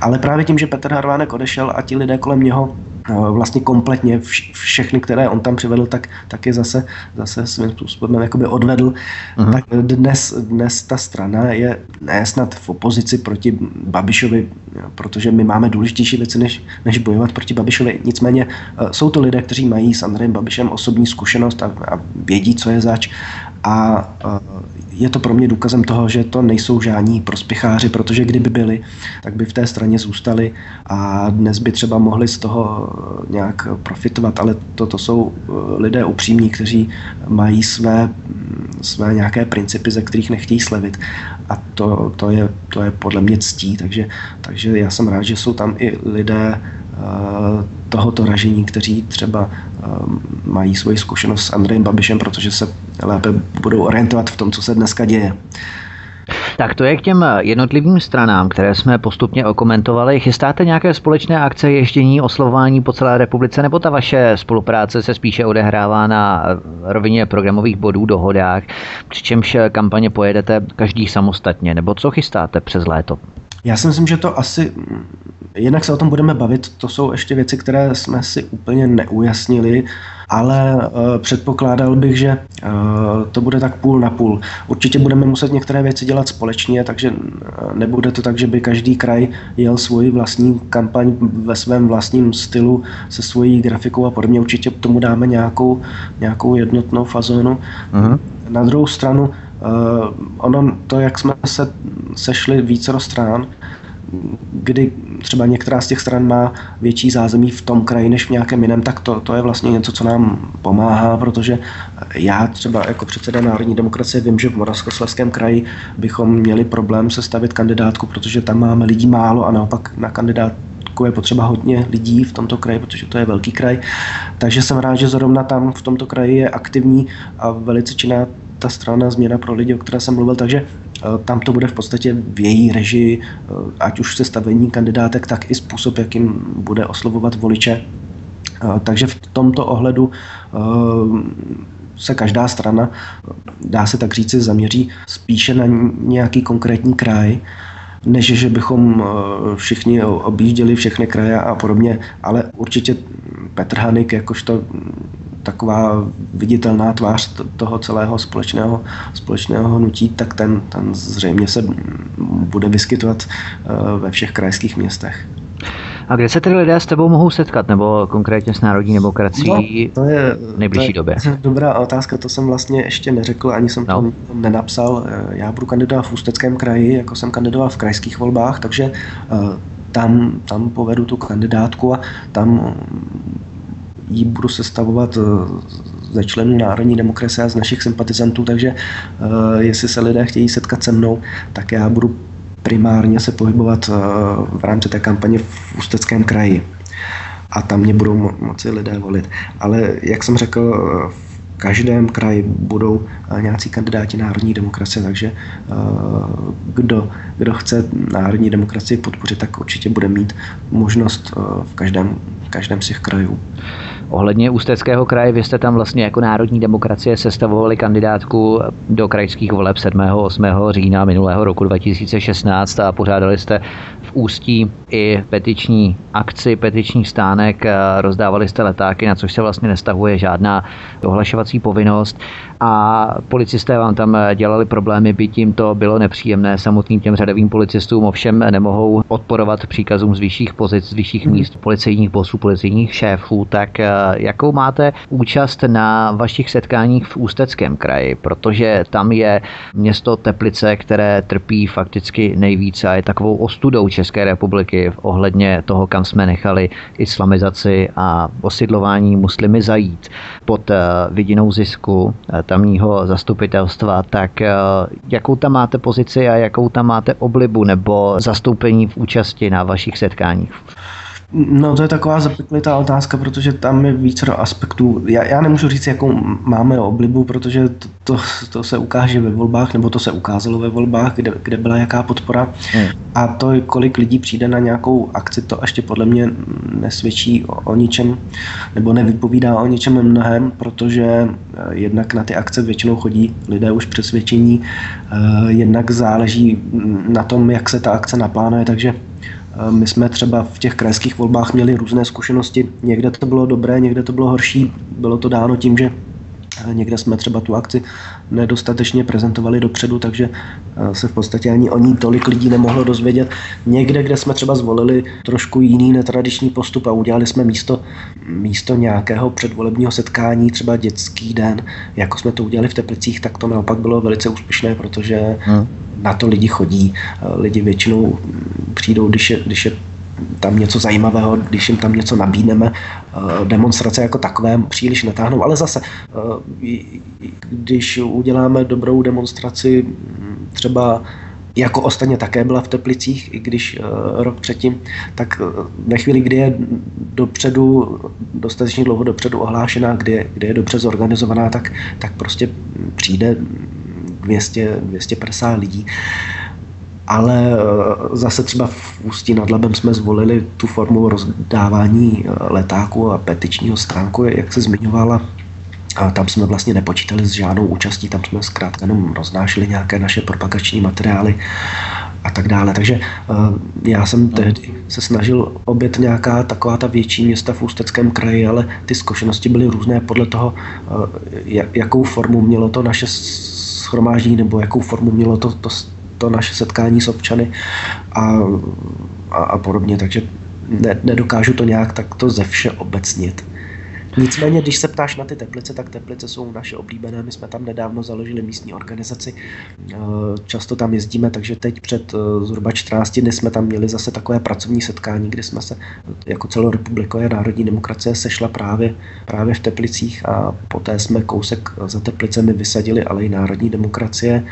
Ale právě tím, že Petr Harvánek odešel a ti lidé kolem něho uh, vlastně kompletně vš- všechny, které on tam přivedl, tak, tak je zase, zase svým způsobem jakoby odvedl. Aha. Tak dnes, dnes ta strana je ne snad v opozici proti Babišovi, protože my máme důležitější věci, než, než bojovat proti Babišovi. Nicméně uh, jsou to lidé, kteří mají s Andrejem Babišem osobní zkušenost a, a vědí, co je zač. A je to pro mě důkazem toho, že to nejsou žádní prospěcháři, protože kdyby byli, tak by v té straně zůstali a dnes by třeba mohli z toho nějak profitovat, ale to, to jsou lidé upřímní, kteří mají své, své nějaké principy, ze kterých nechtějí slevit. A to, to, je, to je podle mě ctí, takže, takže já jsem rád, že jsou tam i lidé tohoto ražení, kteří třeba mají svoji zkušenost s Andrejem Babišem, protože se lépe budou orientovat v tom, co se dneska děje. Tak to je k těm jednotlivým stranám, které jsme postupně okomentovali. Chystáte nějaké společné akce, ještění, oslovování po celé republice, nebo ta vaše spolupráce se spíše odehrává na rovině programových bodů, dohodách, přičemž kampaně pojedete každý samostatně, nebo co chystáte přes léto? Já si myslím, že to asi... Jinak se o tom budeme bavit, to jsou ještě věci, které jsme si úplně neujasnili, ale uh, předpokládal bych, že uh, to bude tak půl na půl. Určitě budeme muset některé věci dělat společně, takže nebude to tak, že by každý kraj jel svoji vlastní kampaň ve svém vlastním stylu se svojí grafikou a podobně. Určitě tomu dáme nějakou, nějakou jednotnou fazonu. Aha. Na druhou stranu, uh, ono to, jak jsme se sešli vícero stran, kdy třeba některá z těch stran má větší zázemí v tom kraji než v nějakém jiném, tak to, to je vlastně něco, co nám pomáhá, protože já třeba jako předseda Národní demokracie vím, že v Moravskoslezském kraji bychom měli problém sestavit kandidátku, protože tam máme lidí málo a naopak na kandidátku je potřeba hodně lidí v tomto kraji, protože to je velký kraj. Takže jsem rád, že zrovna tam v tomto kraji je aktivní a velice činná ta strana Změna pro lidi, o které jsem mluvil, takže tam to bude v podstatě v její režii, ať už sestavení kandidátek, tak i způsob, jakým bude oslovovat voliče. Takže v tomto ohledu se každá strana, dá se tak říci, zaměří spíše na nějaký konkrétní kraj, než že bychom všichni objížděli všechny kraje a podobně, ale určitě Petr Hannig jakožto taková viditelná tvář toho celého společného, společného hnutí, tak ten, ten zřejmě se bude vyskytovat ve všech krajských městech. A kde se tedy lidé s tebou mohou setkat, nebo konkrétně s Národní demokracií no, je, v nejbližší době? To je dobrá otázka, to jsem vlastně ještě neřekl, ani jsem no. to nenapsal. Já budu kandidovat v Ústeckém kraji, jako jsem kandidoval v krajských volbách, takže tam, tam povedu tu kandidátku a tam ji budu sestavovat ze členů Národní demokracie a z našich sympatizantů, takže jestli se lidé chtějí setkat se mnou, tak já budu primárně se pohybovat v rámci té kampaně v Ústeckém kraji. A tam mě budou mo- moci lidé volit. Ale jak jsem řekl, v každém kraji budou nějací kandidáti Národní demokracie, takže kdo, kdo chce Národní demokracii podpořit, tak určitě bude mít možnost v každém každém z těch krajů. Ohledně Ústeckého kraje, vy jste tam vlastně jako Národní demokracie sestavovali kandidátku do krajských voleb sedmého a osmého října minulého roku dva tisíce šestnáct a pořádali jste v Ústí i petiční akci, petiční stánek, rozdávali jste letáky, na což se vlastně nestahuje žádná ohlašovací povinnost a policisté vám tam dělali problémy, byť jim to bylo nepříjemné samotným těm řadovým policistům, ovšem nemohou odporovat příkazům z vyšších pozic, z vyšších míst policejních bosů, policejních šéfů, tak jakou máte účast na vašich setkáních v Ústeckém kraji, protože tam je město Teplice, které trpí fakticky nejvíce a je takovou ostudou České republiky ohledně toho, kam jsme nechali islamizaci a osidlování muslimy zajít pod vidinou zisku tamního zastupitelstva, tak jakou tam máte pozici a jakou tam máte oblibu nebo zastoupení v účasti na vašich setkáních? No to je taková zapeklitá otázka, protože tam je vícero aspektů. Já, já nemůžu říct, jakou máme oblibu, protože to, to, to se ukáže ve volbách, nebo to se ukázalo ve volbách, kde, kde byla jaká podpora. Hmm. A to, kolik lidí přijde na nějakou akci, to ještě podle mě nesvědčí o, o ničem, nebo nevypovídá o ničem mnohem, protože jednak na ty akce většinou chodí lidé už přesvědčení, eh, jednak záleží na tom, jak se ta akce naplánuje, takže my jsme třeba v těch krajských volbách měli různé zkušenosti. Někde to bylo dobré, někde to bylo horší. Bylo to dáno tím, že někde jsme třeba tu akci nedostatečně prezentovali dopředu, takže se v podstatě ani o ní tolik lidí nemohlo dozvědět. Někde, kde jsme třeba zvolili trošku jiný netradiční postup a udělali jsme místo, místo nějakého předvolebního setkání, třeba dětský den, jako jsme to udělali v Teplicích, tak to naopak bylo velice úspěšné, protože hmm. na to lidi chodí. Lidi většinou přijdou, když je, když je tam něco zajímavého, když jim tam něco nabídneme. Demonstrace jako takové příliš netáhnou, ale zase, když uděláme dobrou demonstraci, třeba jako ostatně také byla v Teplicích, i když rok předtím, tak ve chvíli, kdy je dopředu, dostatečně dlouho dopředu ohlášená, kdy je, kdy je dobře zorganizovaná, tak, tak prostě přijde dvě stě, dvě stě padesát lidí. Ale zase třeba v Ústí nad Labem jsme zvolili tu formu rozdávání letáku a petičního stránku, jak se zmiňovala. A tam jsme vlastně nepočítali s žádnou účastí, tam jsme zkrátka jenom roznášeli nějaké naše propagační materiály a tak dále. Takže já jsem tehdy se snažil objet nějaká taková ta větší města v Ústeckém kraji, ale ty zkušenosti byly různé podle toho, jakou formu mělo to naše shromáždění nebo jakou formu mělo to, to to naše setkání s občany a, a, a podobně, takže ne, nedokážu to nějak takto ze vše obecnit. Nicméně, když se ptáš na ty Teplice, tak Teplice jsou naše oblíbené, my jsme tam nedávno založili místní organizaci, často tam jezdíme, takže teď před zhruba čtrnácti dny jsme tam měli zase takové pracovní setkání, kdy jsme se jako celorepubliková Národní demokracie sešla právě, právě v Teplicích a poté jsme kousek za Teplicemi vysadili ale i Národní demokracie,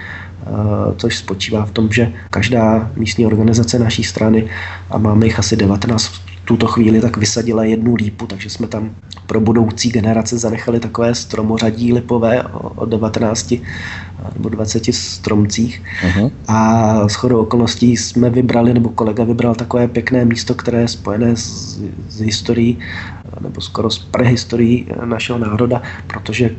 což spočívá v tom, že každá místní organizace naší strany, a máme jich asi devatenáct tuto chvíli, tak vysadila jednu lípu, takže jsme tam pro budoucí generace zanechali takové stromořadí lipové o devatenácti nebo dvaceti stromcích. Aha. A shodou okolností jsme vybrali, nebo kolega vybral takové pěkné místo, které je spojené s, s historií, nebo skoro s prehistorií našeho národa, protože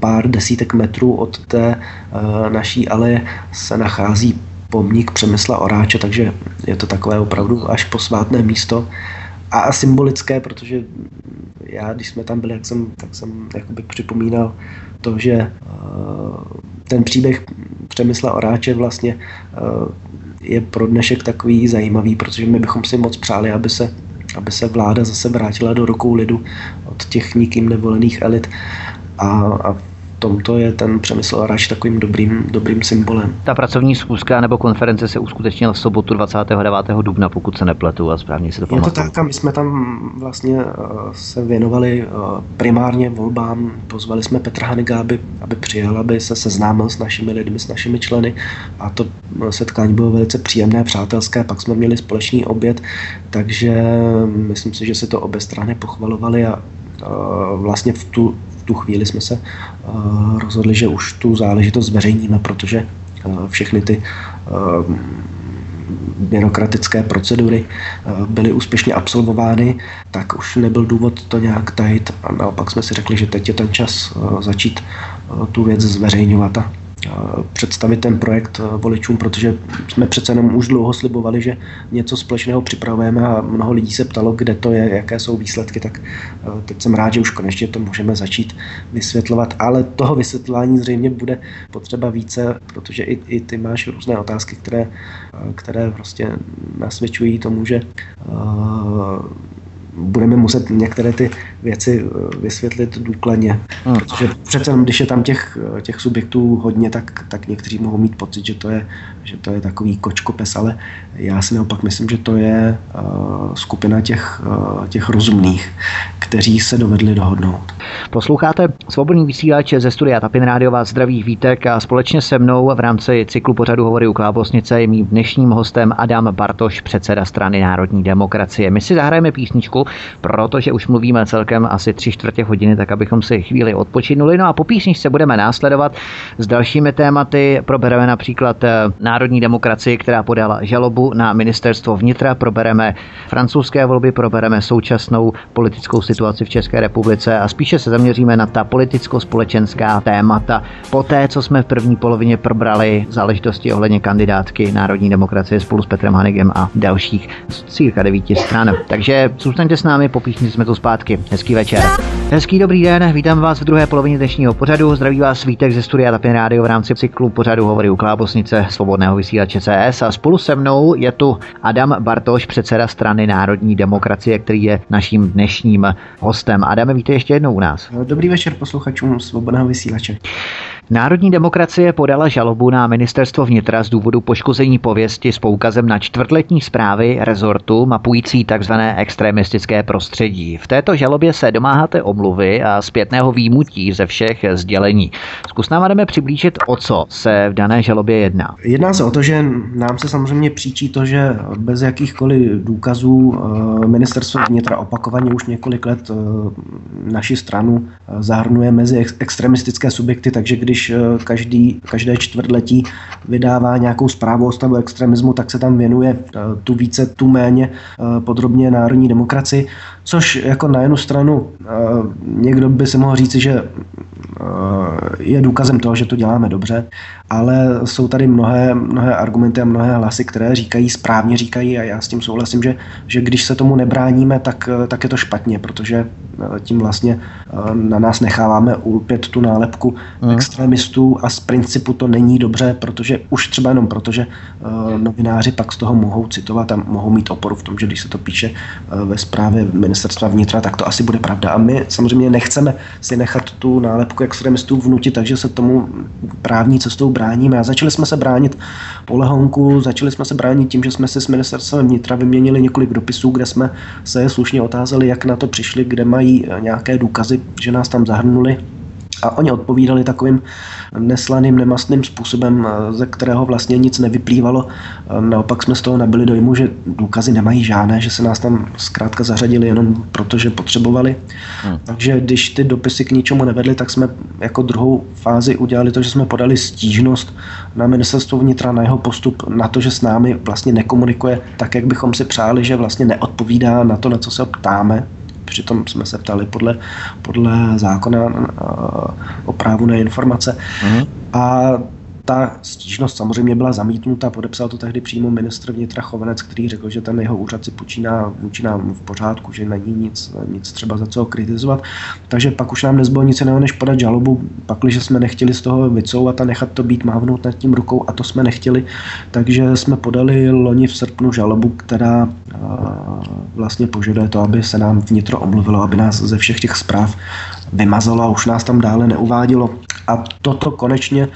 pár desítek metrů od té uh, naší aleje se nachází pomník Přemysla Oráče, takže je to takové opravdu až posvátné místo. A symbolické, protože já, když jsme tam byli, jak jsem, tak jsem jakoby připomínal to, že uh, ten příběh Přemysla Oráče vlastně uh, je pro dnešek takový zajímavý, protože my bychom si moc přáli, aby se, aby se vláda zase vrátila do rukou lidu od těch nikým nevolených elit. A, a tomto je ten Přemysl Oráč takovým dobrým, dobrým symbolem. Ta pracovní schůzka nebo konference se uskutečnila v sobotu dvacátého devátého dubna, pokud se nepletu a správně si to pamatuju. Je to tak, my jsme tam vlastně se věnovali primárně volbám, pozvali jsme Petra Hanniga, aby, aby přijel, aby se seznámil s našimi lidmi, s našimi členy a to setkání bylo velice příjemné, přátelské, pak jsme měli společný oběd, takže myslím si, že se to obě strany pochvalovali a vlastně v tu tu chvíli jsme se uh, rozhodli, že už tu záležitost zveřejníme, protože uh, všechny ty uh, byrokratické procedury uh, byly úspěšně absolvovány, tak už nebyl důvod to nějak tajit a naopak jsme si řekli, že teď je ten čas uh, začít uh, tu věc zveřejňovat a uh, představit ten projekt uh, voličům, protože jsme přece jenom už dlouho slibovali, že něco společného připravujeme a mnoho lidí se ptalo, kde to je, jaké jsou výsledky, tak teď jsem rád, že už konečně to můžeme začít vysvětlovat, ale toho vysvětlování zřejmě bude potřeba více, protože i, i ty máš různé otázky, které, které prostě nasvědčují tomu, že uh, budeme muset některé ty věci vysvětlit důkladně. Hmm. Protože přece, když je tam těch, těch subjektů hodně, tak, tak někteří mohou mít pocit, že to je, že to je takový kočkopes, ale já si naopak myslím, že to je uh, skupina těch, uh, těch rozumných, kteří se dovedli dohodnout. Posloucháte Svobodný vysílač ze studia Tapin Rádio, vás zdraví Vítek a společně se mnou v rámci cyklu pořadu Hovory u klávesnice je mým dnešním hostem Adam Bartoš, předseda strany Národní demokracie. My si zahrajeme písničku, protože už mluvíme celkem asi tři čtvrtě hodiny, tak abychom si chvíli odpočinuli. No a po písničce budeme následovat s dalšími tématy. Probereme například Národní demokracii, která podala žalobu na ministerstvo vnitra, probereme francouzské volby, probereme současnou politickou situaci v České republice a spíše se zaměříme na ta politicko-společenská témata. Poté, co jsme v první polovině probrali záležitosti ohledně kandidátky Národní demokracie spolu s Petrem Hannigem a dalších z cirka devíti stran. Takže zůstaňte s námi, po písni jsme tu zpátky. Hezký večer. Hezký dobrý den, vítám vás v druhé polovině dnešního pořadu. Zdraví vás Vítek ze studia Tapin Rádio v rámci cyklu pořadu Hovory u klávesnice Svobodného vysílače C S a spolu se mnou je tu Adam Bartoš, předseda strany Národní demokracie, který je naším dnešním hostem. Adame, vítej ještě jednou u nás. Dobrý večer posluchačům Svobodného vysílače. Národní demokracie podala žalobu na ministerstvo vnitra z důvodu poškození pověsti s poukazem na čtvrtletní zprávy rezortu mapující tzv. Extremistické prostředí. V této žalobě se domáháte omluvy a zpětného výjimutí ze všech sdělení. Zkus nám, Adame, přiblížit, o co se v dané žalobě jedná. Jedná se o to, že nám se samozřejmě příčí to, že bez jakýchkoliv důkazů ministerstvo vnitra opakovaně už několik let naši stranu zahrnuje mezi extremistické subjekty, takže když Když každý, každé čtvrtletí vydává nějakou zprávu o stavu extremismu, tak se tam věnuje tu více, tu méně podrobně Národní demokracii, což jako na jednu stranu někdo by si mohl říci, že je důkazem toho, že to děláme dobře, ale jsou tady mnohé, mnohé argumenty a mnohé hlasy, které říkají, správně říkají, a já s tím souhlasím, že, že když se tomu nebráníme, tak, tak je to špatně, protože tím vlastně na nás necháváme ulpět tu nálepku mm. extremistů a z principu to není dobře, protože už třeba jenom protože uh, novináři pak z toho mohou citovat a mohou mít oporu v tom, že když se to píše uh, ve zprávě ministerstva vnitra, tak to asi bude pravda. A my samozřejmě nechceme si nechat tu nálepku extremistů vnutit, takže se tomu právní cestou bráníme. A začali jsme se bránit po lehonku, začali jsme se bránit tím, že jsme si s ministerstvem vnitra vyměnili několik dopisů, kde jsme se slušně otázali, jak na to přišli, kde mají nějaké důkazy, že nás tam zahrnuli. A oni odpovídali takovým neslaným, nemastným způsobem, ze kterého vlastně nic nevyplývalo. Naopak jsme z toho nabili dojmu, že důkazy nemají žádné, že se nás tam zkrátka zařadili jenom proto, že potřebovali. Hmm. Takže když ty dopisy k ničemu nevedly, tak jsme jako druhou fázi udělali to, že jsme podali stížnost na ministerstvo vnitra, na jeho postup, na to, že s námi vlastně nekomunikuje tak, jak bychom si přáli, že vlastně neodpovídá na to, na co se ptáme. Přitom jsme se ptali podle, podle zákona uh, o právu na informace. Mm-hmm. A ta stížnost samozřejmě byla zamítnuta, podepsal to tehdy přímo ministr vnitra Chovanec, který řekl, že ten jeho úřad si počíná vůči nám v pořádku, že není nic, nic třeba za co kritizovat. Takže pak už nám nezbylo nic jiného, než podat žalobu, pakliže jsme nechtěli z toho vycouvat a nechat to být, mávnout nad tím rukou, a to jsme nechtěli. Takže jsme podali loni v srpnu žalobu, která vlastně požaduje to, aby se nám vnitro omluvilo, aby nás ze všech těch zpráv vymazalo a už nás tam dále neuvádělo. A toto konečně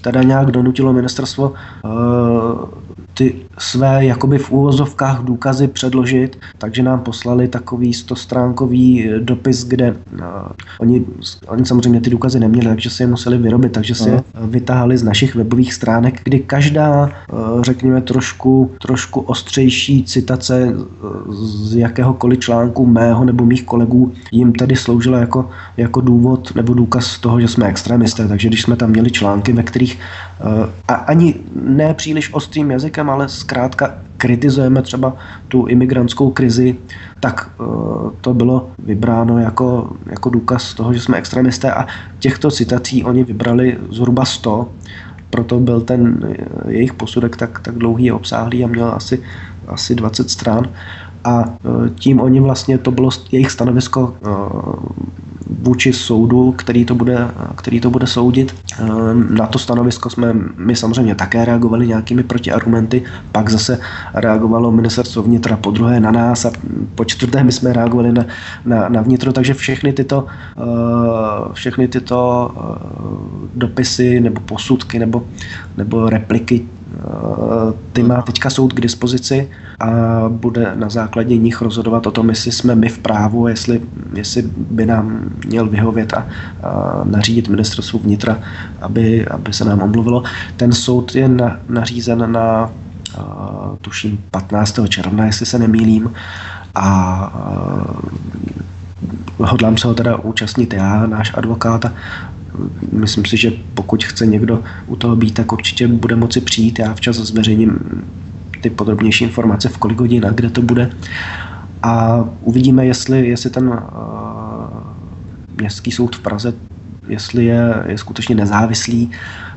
teda nějak donutilo ministerstvo uh, ty své jakoby v úvozovkách důkazy předložit, takže nám poslali takový stostránkový dopis, kde uh, oni, oni samozřejmě ty důkazy neměli, takže si je museli vyrobit, takže si je vytáhali z našich webových stránek, kdy každá, uh, řekněme, trošku, trošku ostřejší citace z jakéhokoliv článku mého nebo mých kolegů jim tady sloužila jako, jako důvod nebo důkaz toho, že jsme extremisté, takže když jsme tam měli články, ve kterých a ani ne příliš ostrým jazykem, ale zkrátka kritizujeme třeba tu imigrantskou krizi, tak to bylo vybráno jako, jako důkaz toho, že jsme extremisté, a těchto citací oni vybrali zhruba sto, proto byl ten jejich posudek tak, tak dlouhý a obsáhlý a měl asi, asi dvacet strán, a tím oni vlastně, to bylo jejich stanovisko vůči soudu, který to bude, který to bude soudit. Na to stanovisko jsme my samozřejmě také reagovali nějakými protiargumenty, pak zase reagovalo ministerstvo vnitra, po druhé na nás a po čtvrté my jsme reagovali na, na, na vnitro, takže všechny tyto, všechny tyto dopisy nebo posudky nebo, nebo repliky ty má teďka soud k dispozici a bude na základě nich rozhodovat o tom, jestli jsme my v právu, jestli, jestli by nám měl vyhovět a, a nařídit ministerstvu vnitra, aby, aby se nám omluvilo. Ten soud je na, nařízen na a, tuším patnáctého června, jestli se nemýlím, a, a hodlám se ho teda účastnit já, náš advokát. Myslím si, že pokud chce někdo u toho být, tak určitě bude moci přijít. Já včas zveřejním ty podrobnější informace, v kolik hodin a kde to bude. A uvidíme, jestli, jestli ten uh, městský soud v Praze, jestli je, je skutečně nezávislý,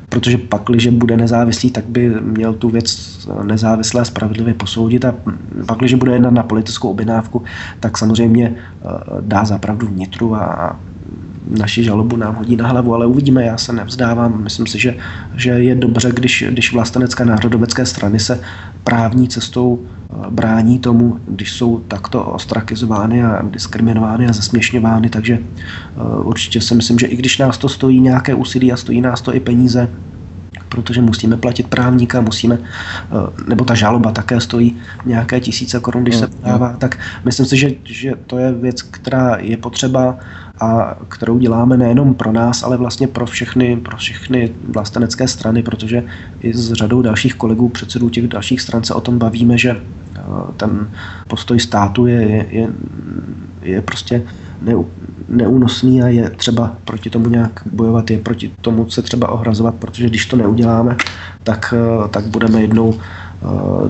protože pakliže bude nezávislý, tak by měl tu věc nezávisle a spravedlivě posoudit, a pakliže bude jednat na politickou objednávku, tak samozřejmě uh, dá zapravdu vnitru a naši žalobu nám hodí na hlavu, ale uvidíme, já se nevzdávám. Myslím si, že, že je dobře, když, když vlastenecké národovecké strany se právní cestou brání tomu, když jsou takto ostrakizovány a diskriminovány a zesměšňovány, takže uh, určitě si myslím, že i když nás to stojí nějaké úsilí a stojí nás to i peníze, protože musíme platit právníka, musíme, nebo ta žaloba také stojí nějaké tisíce korun, když se podává, tak myslím si, že, že to je věc, která je potřeba a kterou děláme nejenom pro nás, ale vlastně pro všechny, pro všechny vlastenecké strany, protože i s řadou dalších kolegů, předsedů těch dalších stran se o tom bavíme, že ten postoj státu je, je, je, je prostě neúnosný a je třeba proti tomu nějak bojovat, je proti tomu se třeba ohrazovat, protože když to neuděláme, tak, tak budeme jednou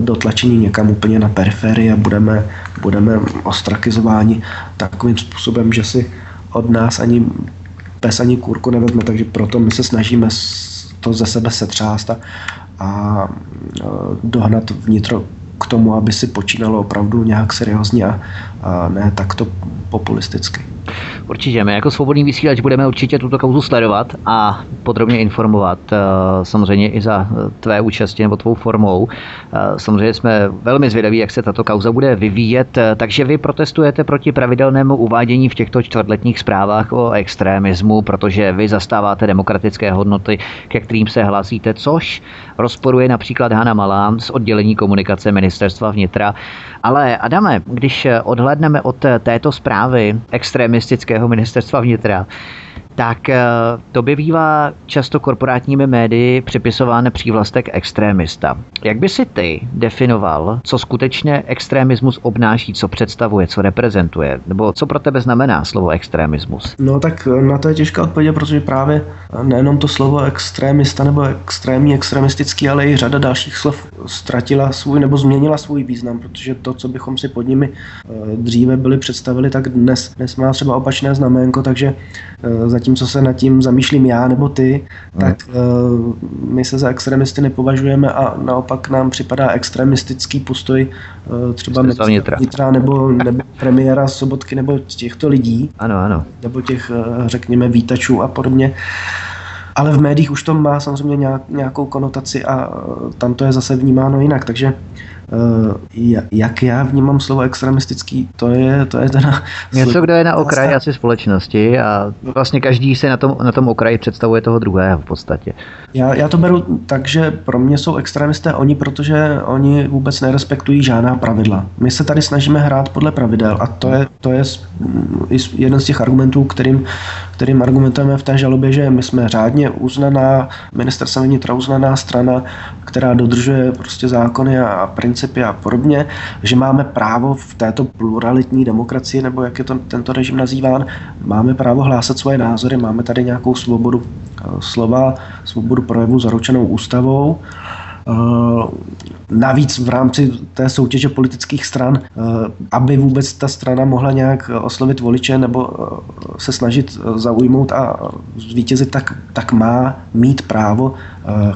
dotlačení někam úplně na periferii a budeme, budeme ostrakizováni takovým způsobem, že si od nás ani pes, ani kůrku nevezme, takže proto my se snažíme to ze sebe setřást a, a dohnat vnitro k tomu, aby si počínalo opravdu nějak seriózně a, a ne takto populisticky. Určitě, my jako Svobodný vysílač budeme určitě tuto kauzu sledovat a podrobně informovat, samozřejmě i za tvé účasti nebo tvou formou. Samozřejmě jsme velmi zvědaví, jak se tato kauza bude vyvíjet, takže vy protestujete proti pravidelnému uvádění v těchto čtvrtletních zprávách o extremismu, protože vy zastáváte demokratické hodnoty, ke kterým se hlásíte, což rozporuje například Hana Malá z oddělení komunikace ministerstva vnitra. Ale Adame, když odhlédneme od této zprávy extremistického ministerstva vnitra, tak to by bývá často korporátními médii připisován přívlastek extremista. Jak by si ty definoval, co skutečně extremismus obnáší, co představuje, co reprezentuje, nebo co pro tebe znamená slovo extremismus? No tak na to je těžká odpověď, protože právě nejenom to slovo extremista nebo extrémní, extremistický, ale i řada dalších slov ztratila svůj nebo změnila svůj význam, protože to, co bychom si pod nimi dříve byli představili, tak dnes, dnes má třeba opačné znaménko, takže zatímco se nad tím zamýšlím já nebo ty, tak uh, my se za extremisty nepovažujeme a naopak nám připadá extremistický postoj uh, třeba vnitra nebo, nebo premiéra Sobotky nebo těchto lidí, ano, ano. nebo těch, uh, řekněme, vítačů a podobně. Ale v médiích už to má samozřejmě nějak, nějakou konotaci a tam to je zase vnímáno jinak, takže jak já vnímám slovo extremistický, to je, to je teda... Něco, kdo je na okraji asi společnosti a vlastně každý se na tom, na tom okraji představuje toho druhého v podstatě. Já, já to beru tak, že pro mě jsou extremisté oni, protože oni vůbec nerespektují žádná pravidla. My se tady snažíme hrát podle pravidel a to je, to je jeden z těch argumentů, kterým, kterým argumentujeme v té žalobě, že my jsme řádně uznaná, ministerstvem vnitra uznaná strana, která dodržuje prostě zákony a principy a podobně, že máme právo v této pluralitní demokracii, nebo jak je to, tento režim nazýván, máme právo hlásat svoje názory, máme tady nějakou svobodu slova, svobodu projevu zaručenou ústavou. Navíc v rámci té soutěže politických stran, aby vůbec ta strana mohla nějak oslovit voliče nebo se snažit zaujmout a zvítězit, tak, tak má mít právo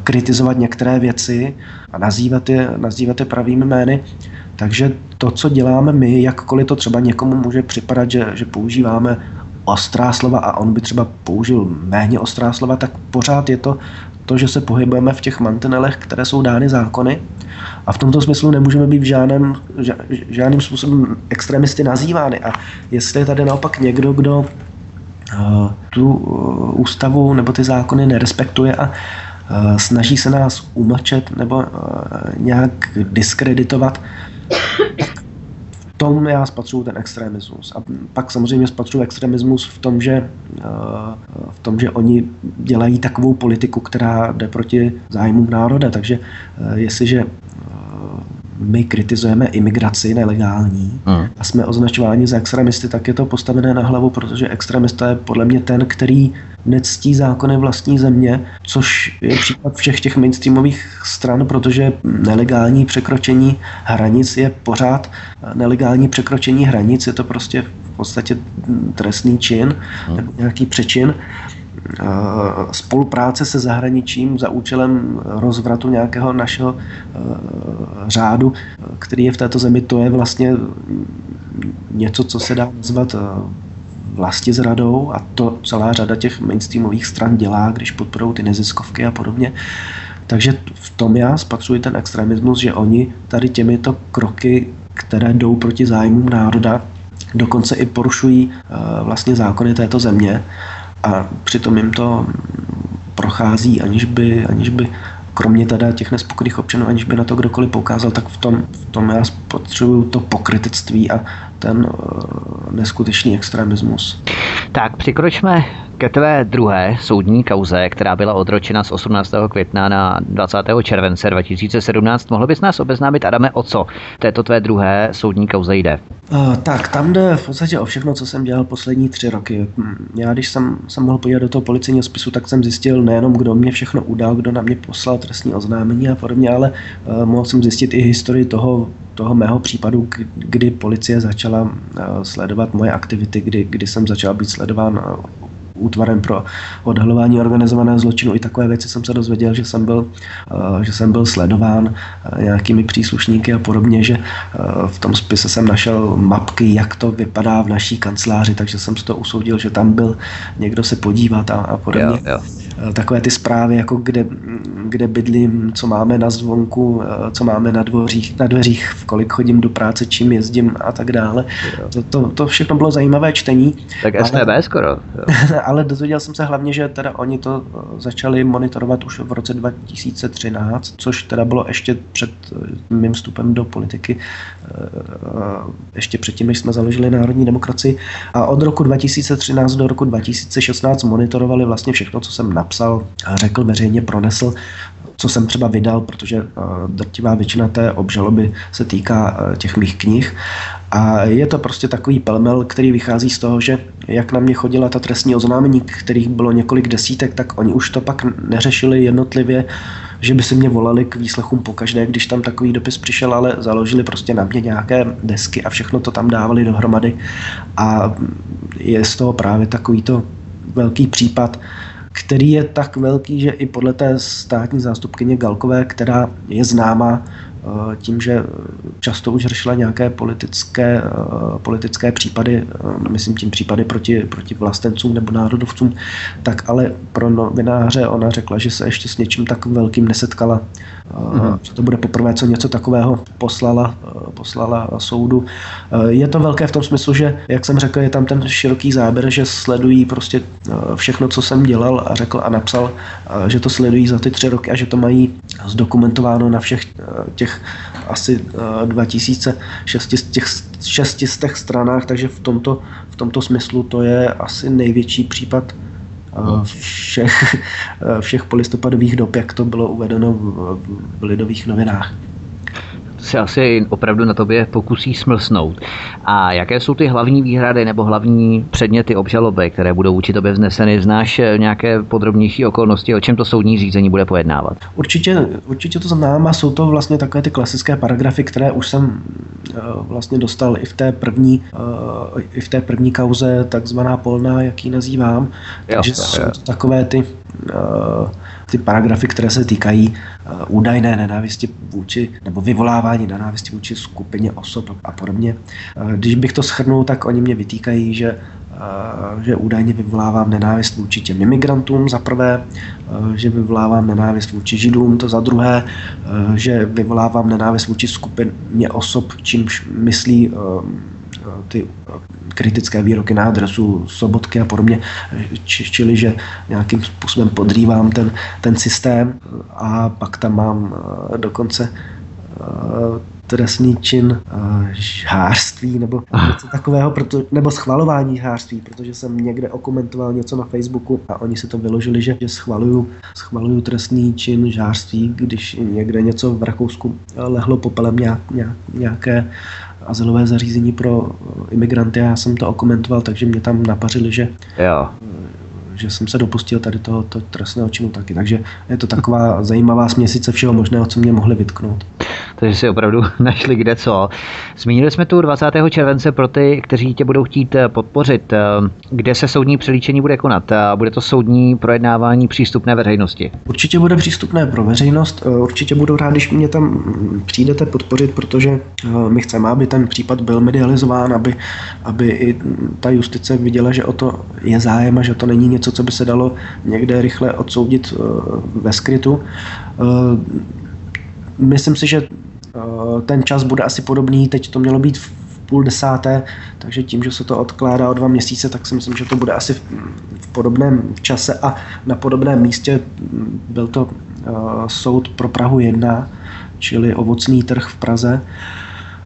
kritizovat některé věci a nazývat je, nazývat je pravými jmény. Takže to, co děláme my, jakkoliv to třeba někomu může připadat, že, že používáme ostrá slova a on by třeba použil méně ostrá slova, tak pořád je to to, že se pohybujeme v těch mantinelech, které jsou dány zákony, a v tomto smyslu nemůžeme být v žádném, žádným způsobem extremisty nazývány. A jestli je tady naopak někdo, kdo uh, tu uh, ústavu nebo ty zákony nerespektuje a uh, snaží se nás umlčet nebo uh, nějak diskreditovat, v tom já spatřuju ten extremismus. A pak samozřejmě spatřuju extremismus v tom, že, v tom, že oni dělají takovou politiku, která jde proti zájmům národa. Takže jestliže my kritizujeme imigraci nelegální hmm. a jsme označováni za extremisty, tak je to postavené na hlavu, protože extremista je podle mě ten, který nectí zákony vlastní země, což je případ všech těch mainstreamových stran, protože nelegální překročení hranic je pořád nelegální překročení hranic, je to prostě v podstatě trestný čin, hmm. nebo nějaký přečin. Spolupráce se zahraničím za účelem rozvratu nějakého našeho řádu, který je v této zemi, to je vlastně něco, co se dá nazvat vlastizradou, a to celá řada těch mainstreamových stran dělá, když podporují ty neziskovky a podobně. Takže v tom já spatřuji ten extremismus, že oni tady těmito kroky, které jdou proti zájmům národa, dokonce i porušují vlastně zákony této země, a přitom jim to prochází, aniž by, aniž by kromě teda těch nespokojených občanů, aniž by na to kdokoliv poukázal, tak v tom, v tom já spatřuju to pokrytectví a ten neskutečný extremismus. Tak přikročme ke tvé druhé soudní kauze, která byla odročena z osmnáctého května na dvacátého července dva tisíce sedmnáct. Mohl bys nás obeznámit, Adame, o co této tvé druhé soudní kauze jde? Uh, tak, tam jde v podstatě o všechno, co jsem dělal poslední tři roky. Já, když jsem, jsem mohl podívat do toho policejního spisu, tak jsem zjistil nejenom, kdo mě všechno udal, kdo na mě poslal trestní oznámení a podobně, ale uh, mohl jsem zjistit i historii toho, toho mého případu, kdy policie začala uh, sledovat moje aktivity, kdy, kdy jsem začal být sledován uh, útvarem pro odhalování organizovaného zločinu. I takové věci jsem se dozvěděl, že jsem byl, že jsem byl sledován nějakými příslušníky a podobně, že v tom spise jsem našel mapky, jak to vypadá v naší kanceláři, takže jsem si to usoudil, že tam byl někdo se podívat a, a podobně. Jo, jo. Takové ty zprávy, jako kde, kde bydlím, co máme na zvonku, co máme na dvořích, na dveřích, v kolik chodím do práce, čím jezdím a tak dále. To, to, to všechno bylo zajímavé čtení. Tak ale... S T B skoro. Ale dozvěděl jsem se hlavně, že teda oni to začali monitorovat už v roce dva tisíce třináct, což teda bylo ještě před mým vstupem do politiky, ještě předtím, než jsme založili Národní demokracii. A od roku dva tisíce třináct do roku dva tisíce šestnáct monitorovali vlastně všechno, co jsem napsal, řekl, veřejně pronesl, co jsem třeba vydal, protože drtivá většina té obžaloby se týká těch mých knih. A je to prostě takový pelmel, který vychází z toho, že jak na mě chodila ta trestní oznámení, kterých bylo několik desítek, tak oni už to pak neřešili jednotlivě, že by si mě volali k výslechům pokaždé, když tam takový dopis přišel, ale založili prostě na mě nějaké desky a všechno to tam dávali dohromady. A je z toho právě takovýto velký případ, který je tak velký, že i podle té státní zástupkyně Galkové, která je známá tím, že často už řešila nějaké politické, politické případy, myslím tím případy proti, proti vlastencům nebo národovcům, tak ale pro novináře ona řekla, že se ještě s něčím tak velkým nesetkala, mm-hmm. že to bude poprvé, co něco takového poslala, poslala soudu. Je to velké v tom smyslu, že, jak jsem řekl, je tam ten široký záběr, že sledují prostě všechno, co jsem dělal a řekl a napsal, že to sledují za ty tři roky a že to mají zdokumentováno na všech těch asi dva tisíce šest set stranách, takže v tomto, v tomto smyslu to je asi největší případ všech, všech polistopadových dob, jak to bylo uvedeno v, v Lidových novinách. Se asi opravdu na tobě pokusí smlsnout. A jaké jsou ty hlavní výhrady nebo hlavní předměty obžaloby, které budou vůči tobě vzneseny? Znáš nějaké podrobnější okolnosti, o čem to soudní řízení bude pojednávat? Určitě, určitě to znám a jsou to vlastně takové ty klasické paragrafy, které už jsem vlastně dostal i v té první, i v té první kauze, takzvaná polná, jak ji nazývám. Takže jo, jsou to takové ty... ty paragrafy, které se týkají uh, údajné nenávisti vůči, nebo vyvolávání nenávisti vůči skupině osob a podobně. Uh, když bych to shrnul, tak oni mě vytýkají, že uh, že údajně vyvolávám nenávist vůči těm imigrantům za prvé, že vyvolávám nenávist vůči Židům, to za druhé, že vyvolávám nenávist vůči skupině osob, čímž myslí ty kritické výroky na adresu Sobotky a podobně, či, čili že nějakým způsobem podrývám ten, ten systém. A pak tam mám dokonce trestný čin žhářství nebo něco takového, proto, nebo schvalování žhářství, protože jsem někde okomentoval něco na Facebooku a oni si to vyložili, že, že schvaluju, schvaluju trestný čin žhářství, když někde něco v Rakousku lehlo popelem nějak, nějak, nějaké azylové zařízení pro imigranty. Já jsem to okomentoval, takže mě tam napařili, že, že jsem se dopustil tady tohoto trestného činu taky. Takže je to taková zajímavá směsice všeho možného, co mě mohli vytknout. Takže si opravdu našli kde co. Zmínili jsme tu dvacátého července pro ty, kteří tě budou chtít podpořit, kde se soudní přelíčení bude konat. Bude to soudní projednávání přístupné veřejnosti? Určitě bude přístupné pro veřejnost. Určitě budu rád, když mě tam přijdete podpořit, protože my chceme, aby ten případ byl medializován, aby, aby i ta justice viděla, že o to je zájem a že to není něco, co by se dalo někde rychle odsoudit ve skrytu. Myslím si, že ten čas bude asi podobný, teď to mělo být v půl desáté, takže tím, že se to odkládá o dva měsíce, tak si myslím, že to bude asi v podobném čase a na podobném místě. Byl to soud pro Prahu jedna, čili Ovocný trh v Praze,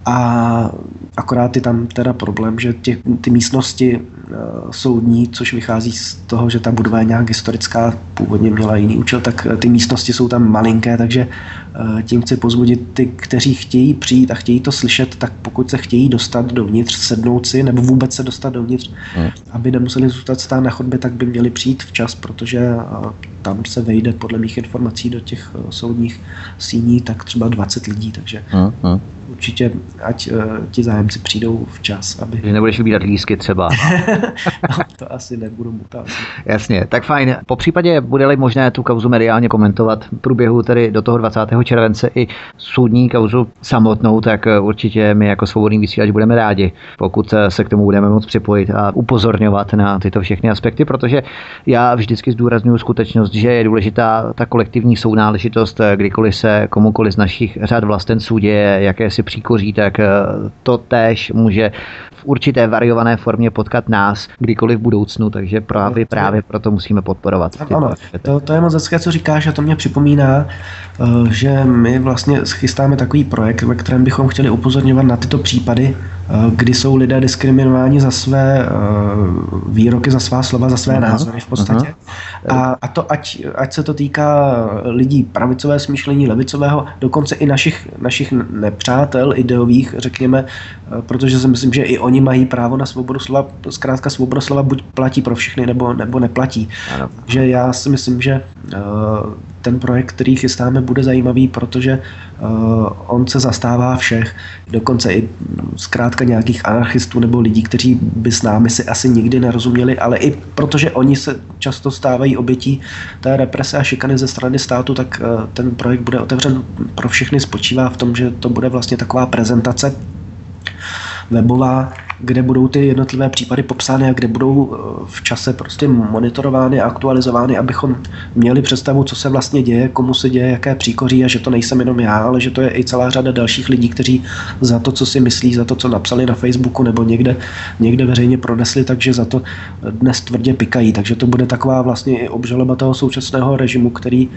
a akorát je tam teda problém, že ty, ty místnosti soudní, což vychází z toho, že ta budova je nějak historická, původně měla jiný účel, tak ty místnosti jsou tam malinké, takže tím chci pozbudit ty, kteří chtějí přijít a chtějí to slyšet, tak pokud se chtějí dostat dovnitř, sednout si nebo vůbec se dostat dovnitř, hmm. aby nemuseli zůstat stát na chodbě, tak by měli přijít včas, protože tam se vejde podle mých informací do těch soudních síní tak třeba dvacet lidí, takže hmm. Hmm. určitě ať ti zájemci přijdou včas, aby... Že nebudeš vybírat lísky třeba. No, to asi nebudu mutat. Jasně, tak fajn. Po případě bude-li možné tu kauzu mediálně komentovat v průběhu tedy do toho dvacátého července i soudní kauzu samotnou, tak určitě my jako Svobodný vysílač budeme rádi, pokud se k tomu budeme moct připojit a upozorňovat na tyto všechny aspekty, protože já vždycky zdůrazňuju skutečnost, že je důležitá ta kolektivní sounáležitost, kdykoliv se komukoliv z našich řad vlastenců děje jakési příkoří, tak to též může v určité variované formě potkat nás kdykoliv v budoucnu, takže právě, právě proto musíme podporovat. Ano, to, to je moc hezké, co říkáš, a to mě připomíná, že my vlastně chystáme takový projekt, ve kterém bychom chtěli upozorňovat na tyto případy, kdy jsou lidé diskriminováni za své výroky, za svá slova, za své aha, názory v podstatě. A, a to, ať, ať se to týká lidí pravicové smýšlení, levicového, dokonce i našich, našich nepřátel ideových, řekněme, protože si myslím, že i oni mají právo na svobodu slova. Zkrátka svoboda slova buď platí pro všechny, nebo, nebo neplatí. Ano. Že já si myslím, že ten projekt, který chystáme, bude zajímavý, protože on se zastává všech, dokonce i zkrátka nějakých anarchistů nebo lidí, kteří by s námi si asi nikdy nerozuměli, ale i protože oni se často stávají obětí té represe a šikany ze strany státu, tak ten projekt bude otevřen pro všechny. Spočívá v tom, že to bude vlastně taková prezentace webová, kde budou ty jednotlivé případy popsány a kde budou v čase prostě monitorovány a aktualizovány, abychom měli představu, co se vlastně děje, komu se děje, jaké příkoří, a že to nejsem jenom já, ale že to je i celá řada dalších lidí, kteří za to, co si myslí, za to, co napsali na Facebooku nebo někde, někde veřejně pronesli, takže za to dnes tvrdě pikají. Takže to bude taková vlastně i obžaloba toho současného režimu, který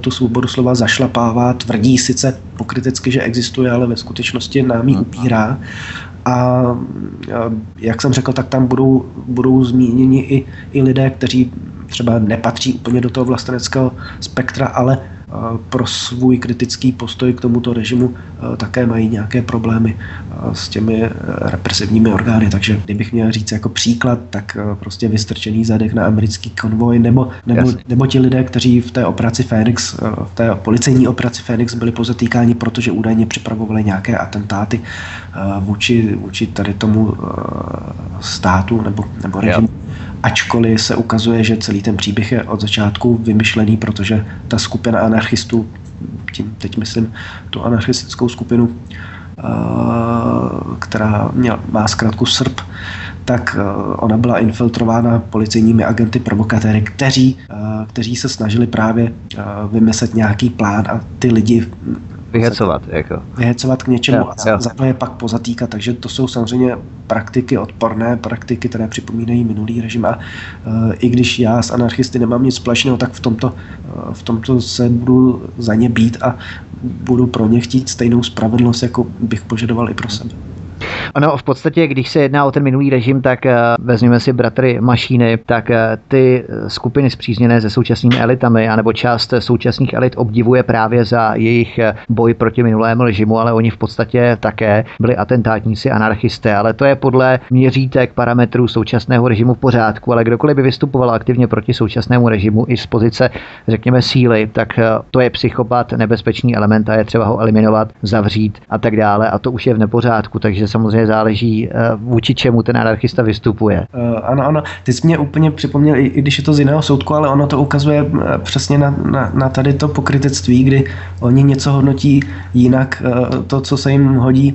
tu svobodu slova zašlapává, tvrdí sice pokrytecky, že existuje, ale ve skutečnosti nám ji upírá. A jak jsem řekl, tak tam budou, budou zmíněni i, i lidé, kteří třeba nepatří úplně do toho vlasteneckého spektra, ale pro svůj kritický postoj k tomuto režimu také mají nějaké problémy s těmi represivními orgány. Takže kdybych měl říct jako příklad, tak prostě vystrčený zadek na americký konvoj, nebo, nebo, nebo ti lidé, kteří v té operaci Fénix, v té policejní operaci Fénix byli pozatýkáni, protože údajně připravovali nějaké atentáty vůči, vůči tady tomu státu nebo, nebo režimu. Ačkoliv se ukazuje, že celý ten příběh je od začátku vymyšlený, protože ta skupina anarchistů, tím teď myslím tu anarchistickou skupinu, která měla, má zkrátku SRB, tak ona byla infiltrována policejními agenty provokatéry, kteří, kteří se snažili právě vymyslet nějaký plán a ty lidi vyhecovat, jako. vyhecovat k něčemu jo, a za je pak pozatýkat. Takže to jsou samozřejmě praktiky odporné, praktiky, které připomínají minulý režim. A uh, i když já s anarchisty nemám nic společného, tak v tomto, uh, v tomto se budu za ně bít a budu pro ně chtít stejnou spravedlnost, jako bych požadoval i pro sebe. Ono v podstatě, když se jedná o ten minulý režim, tak vezměme si bratry Mašíny, tak ty skupiny spřízněné se současnými elitami, anebo část současných elit obdivuje právě za jejich boj proti minulému režimu, ale oni v podstatě také byli atentátníci, anarchisté, ale to je podle měřítek parametrů současného režimu v pořádku, ale kdokoliv by vystupoval aktivně proti současnému režimu i z pozice, řekněme, síly, tak to je psychopat, nebezpečný element a je třeba ho eliminovat, zavřít a tak dále, a to už je v nepořádku, takže samozřejmě záleží, vůči čemu ten anarchista vystupuje. Ano, ano. Ty jsi mě úplně připomněl, i když je to z jiného soudku, ale ono to ukazuje přesně na, na, na tady to pokrytectví, kdy oni něco hodnotí jinak, to, co se jim hodí,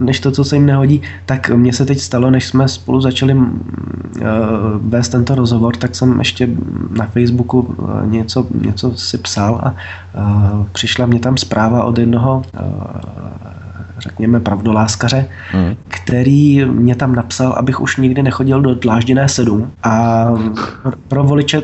než to, co se jim nehodí. Tak mně se teď stalo, než jsme spolu začali vést tento rozhovor, tak jsem ještě na Facebooku něco, něco si psal a přišla mě tam zpráva od jednoho řekněme pravdoláskaře, hmm. který mě tam napsal, abych už nikdy nechodil do Dlážděné sedm. A pro voliče,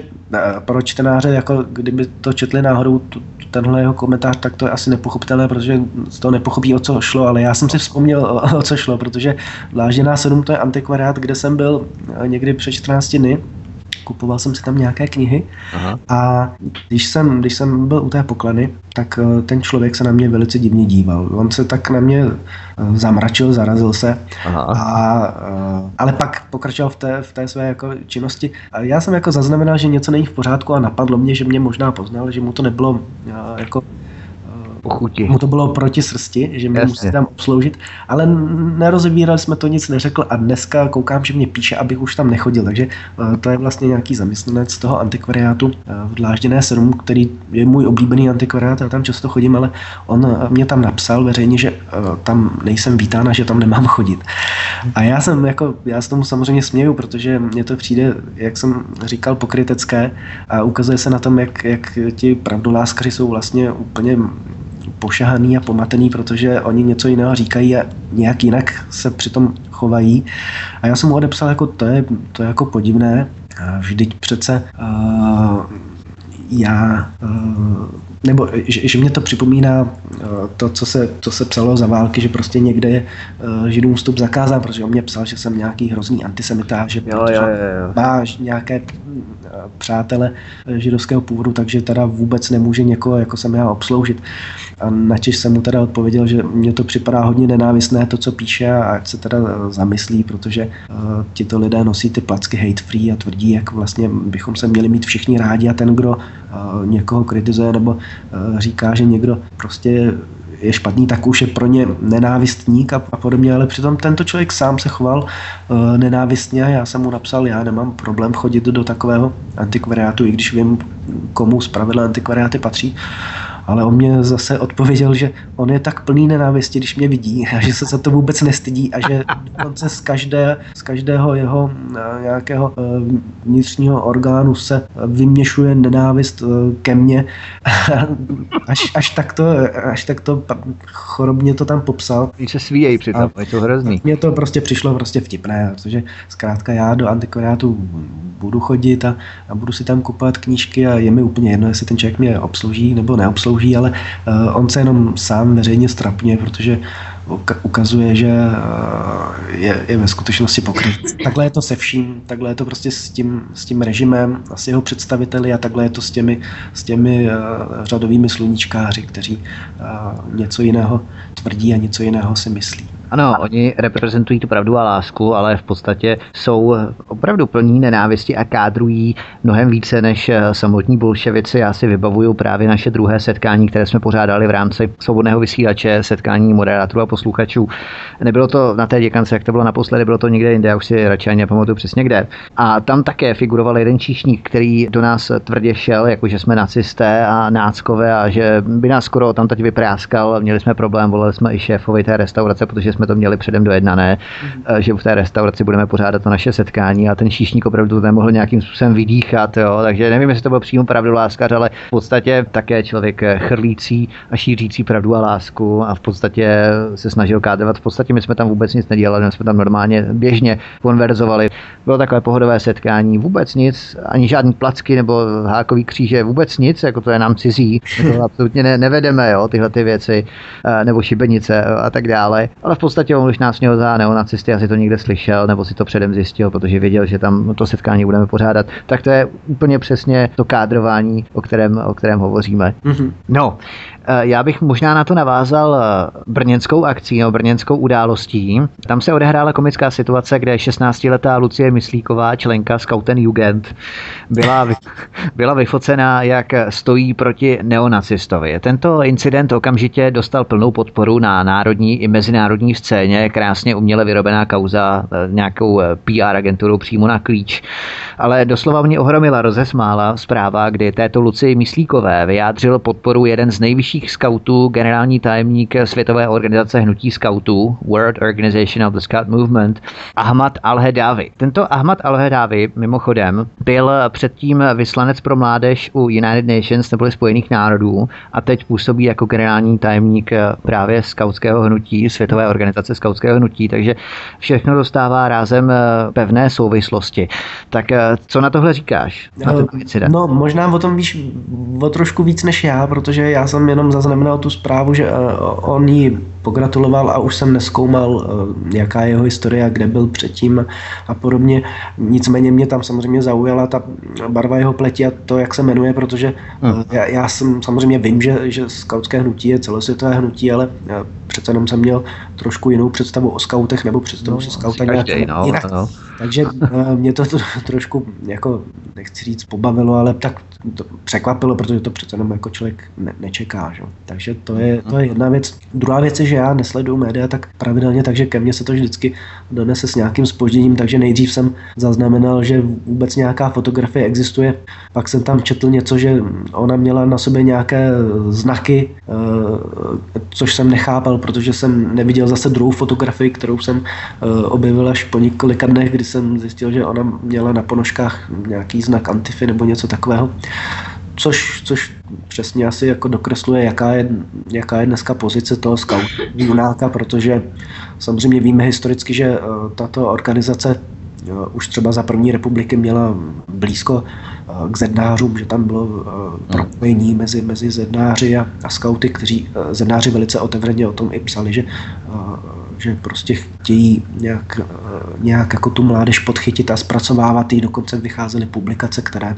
pro čtenáře, jako kdyby to četli náhodou tu, tenhle jeho komentář, tak to je asi nepochopitelné, protože z toho nepochopí, o co šlo, ale já jsem si vzpomněl, o co šlo, protože Dlážděná sedm to je antikvariát, kde jsem byl někdy před čtrnácti dny. Kupoval jsem si tam nějaké knihy. Aha. A když jsem, když jsem byl u té pokladny, tak ten člověk se na mě velice divně díval. On se tak na mě zamračil, zarazil se, a, ale pak pokračoval v té, v té své jako činnosti. Já jsem jako zaznamenal, že něco není v pořádku a napadlo mě, že mě možná poznal, že mu to nebylo jako... Pochutí. Mu to bylo proti srsti, že mě musí tam obsloužit, ale nerozebírali jsme to, nic neřekl a dneska koukám, že mě píše, abych už tam nechodil, takže uh, to je vlastně nějaký zaměstnanec toho antikvariátu uh, v Dlážděné sedm, který je můj oblíbený antikvariát, já tam často chodím, ale on uh, mě tam napsal veřejně, že uh, tam nejsem vítán a že tam nemám chodit. A já jsem jako, já se tomu samozřejmě směju, protože mně to přijde, jak jsem říkal, pokrytecké a ukazuje se na tom, jak, jak ti pravdoláskaři jsou vlastně úplně pošahaný a pomatený, protože oni něco jiného říkají a nějak jinak se přitom chovají. A já jsem mu odepsal, jako to je, to je jako podivné. Vždyť přece uh, já... Uh, nebo že, že mě to připomíná uh, to, co se, co se psalo za války, že prostě někde je uh, židům vstup zakázán, protože on mě psal, že jsem nějaký hrozný antisemita, že jo, jo, jo. má nějaké uh, přátele židovského původu, takže teda vůbec nemůže někoho, jako jsem já, obsloužit. A načež jsem mu teda odpověděl, že mně to připadá hodně nenávistné to, co píše, a ať se teda zamyslí, protože uh, tito lidé nosí ty placky hate free a tvrdí, jak vlastně bychom se měli mít všichni rádi a ten, kdo uh, někoho kritizuje nebo říká, že někdo prostě je špatný, tak už je pro ně nenávistník a, a podobně, ale přitom tento člověk sám se choval e, nenávistně a já jsem mu napsal, já nemám problém chodit do takového antikvariátu, i když vím, komu zpravidla antikvariáty patří, ale on mě zase odpověděl, že on je tak plný nenávisti, když mě vidí, a že se za to vůbec nestydí a že dokonce z, každé, z každého jeho nějakého vnitřního orgánu se vyměšuje nenávist ke mně. Až, až, tak, to, až tak to chorobně to tam popsal. Když se svíjejí přitom, je to hrozný. Mně to prostě přišlo prostě vtipné, protože zkrátka já do antikvariátu budu chodit a, a budu si tam kupovat knížky a je mi úplně jedno, jestli ten člověk mě obslouží nebo neobslouží, ale uh, on se jenom sám veřejně strapňuje, protože ukazuje, že uh, je, je ve skutečnosti pokryt. Takhle je to se vším, takhle je to prostě s tím, s tím režimem a s jeho představiteli a takhle je to s těmi, s těmi uh, řadovými sluníčkáři, kteří uh, něco jiného tvrdí a něco jiného si myslí. Ano, oni reprezentují tu pravdu a lásku, ale v podstatě jsou opravdu plní nenávisti a kádrují mnohem více než samotní bolševici. Já si vybavuju právě naše druhé setkání, které jsme pořádali v rámci Svobodného vysílače, setkání moderátorů a posluchačů. Nebylo to na té děkance, jak to bylo naposledy, bylo to někde jinde, já už si radši ani nepamatuju přesně kde. A tam také figuroval jeden číšník, který do nás tvrdě šel, jakože jsme nacisté a náckové a že by nás skoro tam teď vypráskal. Měli jsme problém, volali jsme i šéfovi té restaurace, protože jsme jsme to měli předem dojednané, že v té restauraci budeme pořádat to naše setkání a ten šíšník opravdu to nemohl nějakým způsobem vydýchat, jo. Takže nevím, jestli to byl přímo pravdoláskař, ale v podstatě také člověk chrlící a šířící pravdu a lásku a v podstatě se snažil kádrovat. V podstatě my jsme tam vůbec nic nedělali, my jsme tam normálně běžně konverzovali. Bylo takové pohodové setkání, vůbec nic, ani žádný placky nebo hákový kříže, vůbec nic, jako to je nám cizí, to absolutně ne, nevedeme, jo, tyhle ty věci, nebo šibenice a tak dále. Ale v podstatě on už nás měl za neonacisty, asi to někde slyšel, nebo si to předem zjistil, protože věděl, že tam to setkání budeme pořádat. Tak to je úplně přesně to kádrování, o kterém, o kterém hovoříme. Mm-hmm. No, já bych možná na to navázal brněnskou akcí, nebo brněnskou událostí. Tam se odehrála komická situace, kde šestnáctiletá Lucie Myslíková, členka Skautenjugend, byla, byla vyfocená, jak stojí proti neonacistovi. Tento incident okamžitě dostal plnou podporu na národní i mezinárodní scéně. Krásně uměle vyrobená kauza nějakou P R agenturou přímo na klíč. Ale doslova mě ohromila, rozesmála zpráva, kdy této Lucii Myslíkové vyjádřil podporu jeden z nejvyšších skautů, generální tajemník Světové organizace hnutí skautů, World Organization of the Scout Movement, Ahmad Al-Hadavi. Tento Ahmad Al-Hadavi, mimochodem, byl předtím vyslanec pro mládež u United Nations, neboli Spojených národů, a teď působí jako generální tajemník právě skautského hnutí, Světové organizace skautského hnutí, takže všechno dostává rázem pevné souvislosti. Tak co na tohle říkáš? Na no, no, možná o tom víš o trošku víc než já, protože já jsem jenom zaznamenal tu zprávu, že on ji pogratuloval a už jsem nezkoumal, jaká je jeho historie, kde byl předtím a podobně. Nicméně mě tam samozřejmě zaujala ta barva jeho pleti a to, jak se jmenuje, protože hmm. já, já jsem samozřejmě vím, že, že skautské hnutí je celosvětové hnutí, ale přece jenom jsem měl trošku jinou představu o skautech nebo představu, že no, skauta nějak no, jinak. No. Takže mě to trošku, jako nechci říct, pobavilo, ale tak to překvapilo, protože to přece jenom jako člověk ne- nečeká. Že? Takže to je, to je jedna věc. Druhá věc je, že já nesleduju média tak pravidelně, takže ke mně se to vždycky donese s nějakým zpožděním, takže nejdřív jsem zaznamenal, že vůbec nějaká fotografie existuje, pak jsem tam četl něco, že ona měla na sobě nějaké znaky, což jsem nechápal, protože jsem neviděl zase druhou fotografii, kterou jsem objevil až po několika dnech, kdy jsem zjistil, že ona měla na ponožkách nějaký znak Antify nebo něco takového, což, což přesně asi jako dokresluje, jaká je, jaká je dneska pozice toho skauta, protože samozřejmě víme historicky, že tato organizace už třeba za první republiky měla blízko k zednářům, že tam bylo propojení mezi, mezi zednáři a, a skauty, kteří zednáři velice otevřeně o tom i psali, že, že prostě chtějí nějak, nějak jako tu mládež podchytit a zpracovávat ji. Dokonce vycházely publikace, které,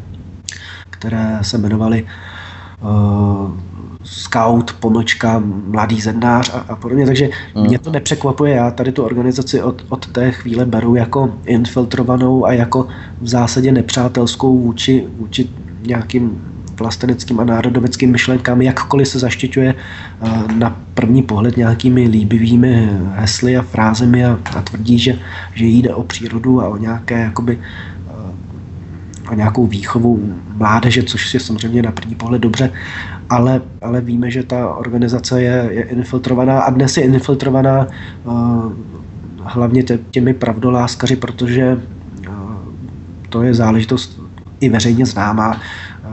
které se jmenovaly uh, Scout, ponočka, mladý zednář a, a podobně, takže mě to nepřekvapuje. Já tady tu organizaci od, od té chvíle beru jako infiltrovanou a jako v zásadě nepřátelskou vůči, vůči nějakým vlasteneckým a národoveckým myšlenkám, jakkoliv se zaštiťuje na první pohled nějakými líbivými hesly a frázemi a, a tvrdí, že, že jde o přírodu a o nějaké jakoby a nějakou výchovu mládeže, což je samozřejmě na první pohled dobře, ale, ale víme, že ta organizace je, je infiltrovaná a dnes je infiltrovaná uh, hlavně tě, těmi pravdoláskaři, protože uh, to je záležitost i veřejně známá.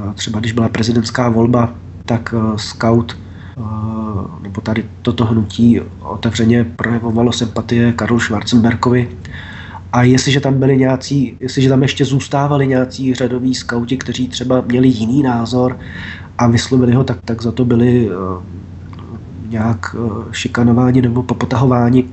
Uh, třeba když byla prezidentská volba, tak uh, scout uh, nebo tady toto hnutí otevřeně projevovalo sympatie Karlu Schwarzenbergovi. A jestliže tam byli nějací, jestliže tam ještě zůstávali nějací řadoví skauti, kteří třeba měli jiný názor a vyslovili ho, tak, tak za to byli uh, nějak uh, šikanováni nebo popotahováni.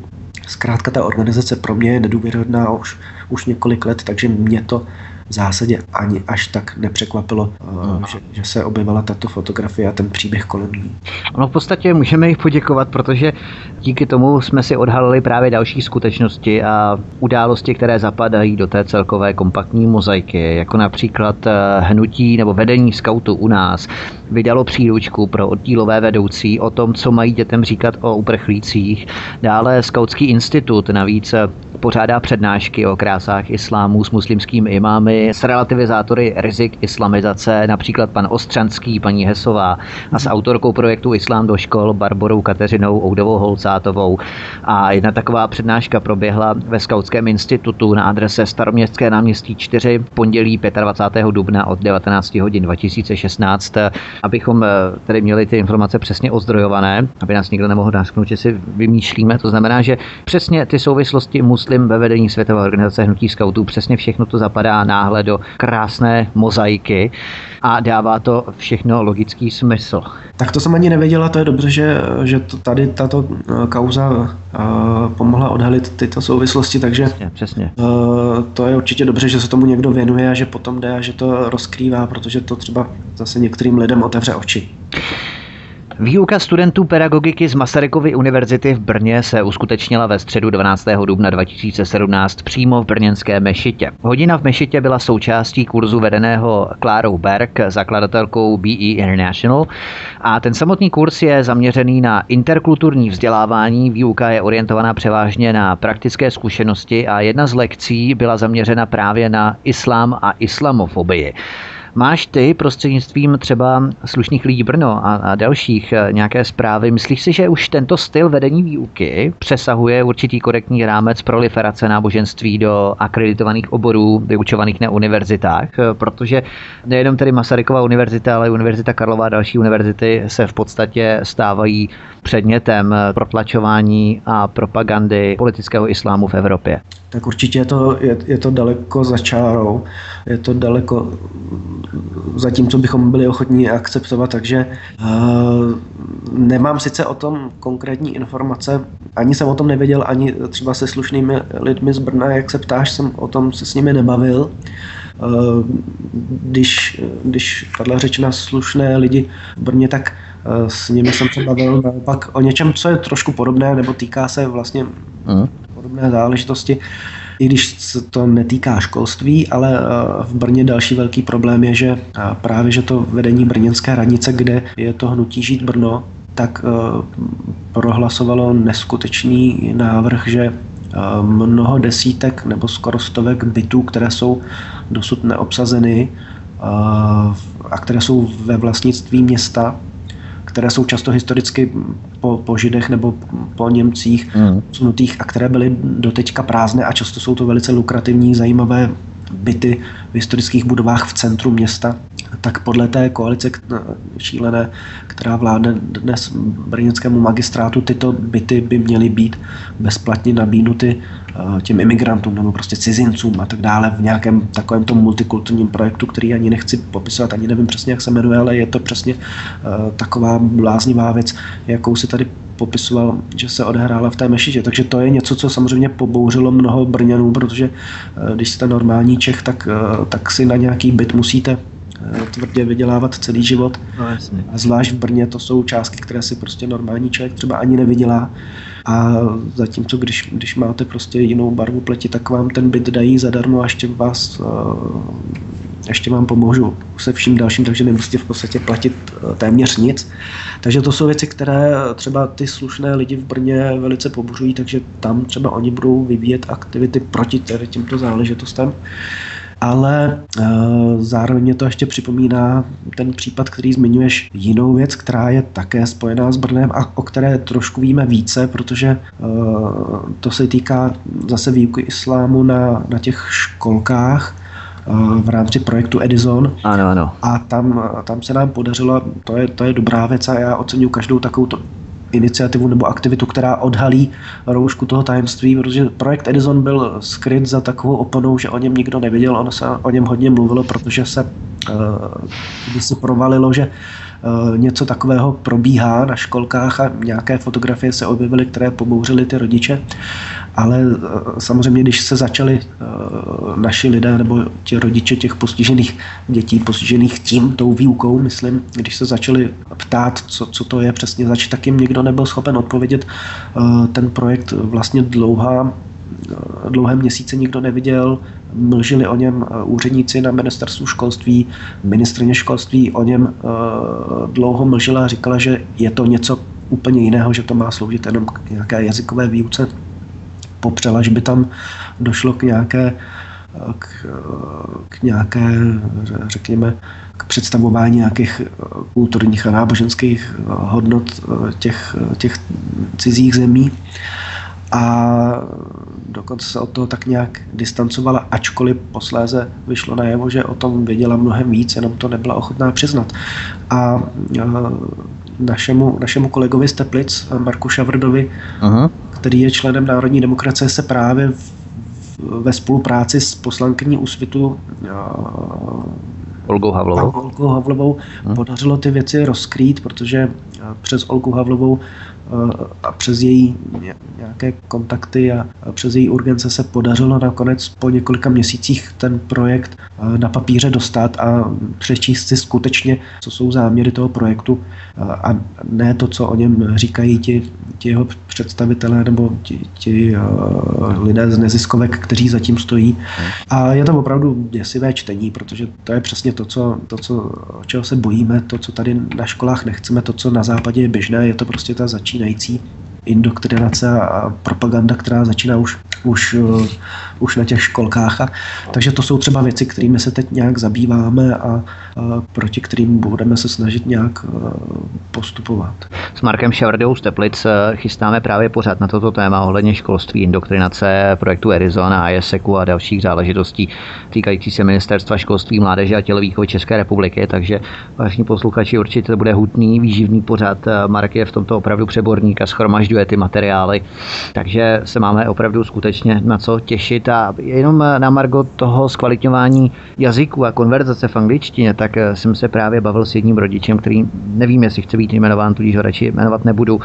Zkrátka ta organizace pro mě je nedůvěryhodná už, už několik let, takže mě to v zásadě ani až tak nepřekvapilo, uh, že, že se objevila tato fotografie a ten příběh kolem ní. No v podstatě můžeme jim poděkovat, protože díky tomu jsme si odhalili právě další skutečnosti a události, které zapadají do té celkové kompaktní mozaiky, jako například hnutí nebo vedení skautů u nás vydalo příručku pro oddílové vedoucí o tom, co mají dětem říkat o uprchlících. Dále Skautský institut navíc pořádá přednášky o krásách islámu s muslimskými imámy, s relativizátory rizik islamizace, například pan Ostřanský, paní Hesová a s autorkou projektu Islám do škol Barborou Kateřinou Oudovou Holcá. Šalátovou. A jedna taková přednáška proběhla ve Skautském institutu na adrese Staroměstské náměstí čtyři pondělí dvacátého pátého dubna od devatenáct hodin dva tisíce šestnáct, abychom tady měli ty informace přesně ozdrojované, aby nás nikdo nemohl dásknout, že si vymýšlíme. To znamená, že přesně ty souvislosti muslim ve vedení Světové organizace hnutí skautů, přesně všechno to zapadá náhle do krásné mozaiky a dává to všechno logický smysl. Tak to jsem ani nevěděla, to je dobře, že, že to tady tato kauza uh, pomohla odhalit tyto souvislosti, takže přesně, přesně. Uh, to je určitě dobře, že se tomu někdo věnuje a že potom jde a že to rozkrývá, protože to třeba zase některým lidem otevře oči. Výuka studentů pedagogiky z Masarykovy univerzity v Brně se uskutečnila ve středu dvanáctého dubna dva tisíce sedmnáct přímo v brněnské mešitě. Hodina v mešitě byla součástí kurzu vedeného Klárou Berg, zakladatelkou bé é International, a ten samotný kurz je zaměřený na interkulturní vzdělávání. Výuka je orientovaná převážně na praktické zkušenosti a jedna z lekcí byla zaměřena právě na islám a islamofobii. Máš ty prostřednictvím třeba Slušných lidí Brno a, a dalších nějaké zprávy? Myslíš si, že už tento styl vedení výuky přesahuje určitý korektní rámec proliferace náboženství do akreditovaných oborů vyučovaných na univerzitách? Protože nejenom tedy Masarykova univerzita, ale i Univerzita Karlova a další univerzity se v podstatě stávají předmětem protlačování a propagandy politického islámu v Evropě. Tak určitě je to, je, je to daleko za čárou, je to daleko za tím, co bychom byli ochotní akceptovat, takže uh, nemám sice o tom konkrétní informace, ani jsem o tom nevěděl, ani třeba se Slušnými lidmi z Brna, jak se ptáš, jsem o tom se s nimi nebavil. Uh, když, když padla řeč na Slušné lidi v Brně, tak uh, s nimi jsem se bavil naopak o něčem, co je trošku podobné, nebo týká se vlastně mm. podobné záležitosti. I když se to netýká školství, ale v Brně další velký problém je, že právě že to vedení brněnské radnice, kde je to hnutí Žít Brno, tak prohlasovalo neskutečný návrh, že mnoho desítek nebo skoro stovek bytů, které jsou dosud neobsazeny a které jsou ve vlastnictví města, které jsou často historicky po, po Židech nebo po Němcích sunutých mm. a které byly doteďka prázdné a často jsou to velice lukrativní, zajímavé byty v historických budovách v centru města, tak podle té koalice šílené, která vládne dnes brněnskému magistrátu, tyto byty by měly být bezplatně nabídnuty těm imigrantům nebo prostě cizincům a tak dále v nějakém takovém tom multikulturním projektu, který ani nechci popisovat, ani nevím přesně, jak se jmenuje, ale je to přesně taková bláznivá věc, jakou si tady popisoval, že se odehrála v té mešitě. Takže to je něco, co samozřejmě pobouřilo mnoho Brňanů, protože když jste normální Čech, tak, tak si na nějaký byt musíte tvrdě vydělávat celý život. No, jasně. A zvlášť v Brně to jsou částky, které si prostě normální člověk třeba ani nevydělá. A zatímco, když, když máte prostě jinou barvu pleti, tak vám ten byt dají zadarmo a ještě vás ještě vám pomůžu se vším dalším, takže nemusíte v podstatě platit téměř nic. Takže to jsou věci, které třeba ty Slušné lidi v Brně velice pobuřují, takže tam třeba oni budou vyvíjet aktivity proti těmto záležitostem. Ale e, zároveň mě to ještě připomíná ten případ, který zmiňuješ, jinou věc, která je také spojená s Brnem a o které trošku víme více, protože e, to se týká zase výuky islámu na, na těch školkách v rámci projektu Edison. Ano, ano. A tam, tam se nám podařilo, to je, to je dobrá věc a já oceňuji každou takovou iniciativu nebo aktivitu, která odhalí roušku toho tajemství, protože projekt Edison byl skryt za takovou oponou, že o něm nikdo nevěděl, ono se o něm hodně mluvilo, protože se, když se provalilo, že něco takového probíhá na školkách a nějaké fotografie se objevily, které pobouřily ty rodiče, ale samozřejmě, když se začali naši lidé nebo ti rodiče těch postižených dětí, postižených tím, tou výukou, myslím, když se začali ptát, co, co to je přesně zač, tak jim někdo nebyl schopen odpovědět. Ten projekt vlastně dlouhá dlouhé měsíce nikdo neviděl, mlžili o něm úředníci na ministerstvu školství, ministryně školství o něm dlouho mlžila a říkala, že je to něco úplně jiného, že to má sloužit jenom k nějaké jazykové výuce. Popřela, že by tam došlo k nějaké k, k nějaké, řekněme, k představování nějakých kulturních a náboženských hodnot těch, těch cizích zemí. A dokonce se od toho tak nějak distancovala, ačkoliv posléze vyšlo najevo, že o tom věděla mnohem víc, jenom to nebyla ochotná přiznat. A našemu, našemu kolegovi z Teplic, Marku Šavrdovi, aha, který je členem Národní demokracie, se právě v, ve spolupráci s poslankyní Úsvitu Olgou Havlovou, Olgou Havlovou hmm. podařilo ty věci rozkrýt, protože přes Olgu Havlovou a přes její nějaké kontakty a přes její urgence se podařilo nakonec po několika měsících ten projekt na papíře dostat a přečíst si skutečně, co jsou záměry toho projektu a ne to, co o něm říkají ti, ti jeho představitelé nebo ti, ti lidé z neziskovek, kteří zatím stojí. A je to opravdu děsivé čtení, protože to je přesně to, co, to co, čeho se bojíme, to, co tady na školách nechceme, to, co na západě je běžné, je to prostě ta začínající indoktrinace a propaganda, která začíná už, už, už na těch školkách. A, takže to jsou třeba věci, kterými se teď nějak zabýváme a, a proti kterým budeme se snažit nějak postupovat. S Markem Šavrdou z Teplic chystáme právě pořád na toto téma ohledně školství, indoktrinace, projektu Arizona, AIESECu a dalších záležitostí týkající se Ministerstva školství, mládeže a tělovýchovy České republiky. Takže vážení posluchači, určitě to bude hutný, výživný pořad. Marek je v tomto opravdu přeborník a shromažďuje ty materiály, takže se máme opravdu skutečně na co těšit. A jenom na margo toho zkvalitňování jazyku a konverzace v angličtině, tak jsem se právě bavil s jedním rodičem, který nevím, jestli chce být jmenován, tudíž ho radši jmenovat nebudu.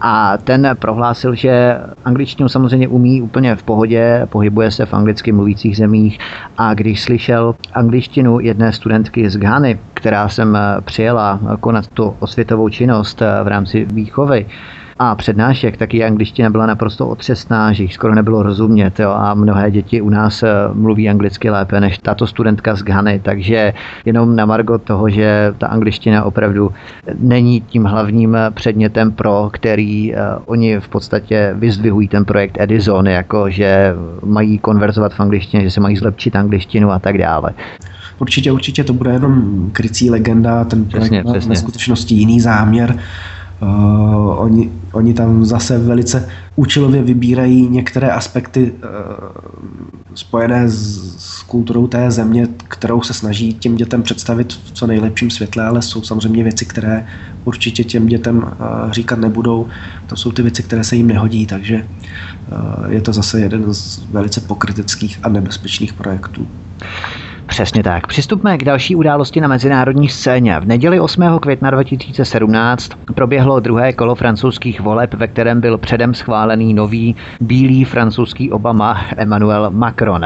A ten prohlásil, že angličtinu samozřejmě umí úplně v pohodě, pohybuje se v anglicky mluvících zemích. A když slyšel angličtinu jedné studentky z Ghany, která sem přijela konat tu osvětovou činnost v rámci výchovy a přednášek, tak i angličtina byla naprosto otřesná, že jich skoro nebylo rozumět. Jo? A mnohé děti u nás mluví anglicky lépe než tato studentka z Ghany, takže jenom na margo toho, že ta angličtina opravdu není tím hlavním předmětem, pro který oni v podstatě vyzdvihují ten projekt Edison, jako že mají konverzovat v angličtině, že se mají zlepšit angličtinu a tak dále. Určitě, určitě to bude jenom krycí legenda, ten projekt přesně, má přesně. ve skutečnosti jiný záměr. Uh, oni, oni tam zase velice účelově vybírají některé aspekty uh, spojené s, s kulturou té země, kterou se snaží těm dětem představit v co nejlepším světle, ale jsou samozřejmě věci, které určitě těm dětem uh, říkat nebudou. To jsou ty věci, které se jim nehodí, takže uh, je to zase jeden z velice pokryteckých a nebezpečných projektů. Přesně tak. Přistupme k další události na mezinárodní scéně. V neděli osmého května dva tisíce sedmnáct proběhlo druhé kolo francouzských voleb, ve kterém byl předem schválený nový bílý francouzský Obama Emmanuel Macron.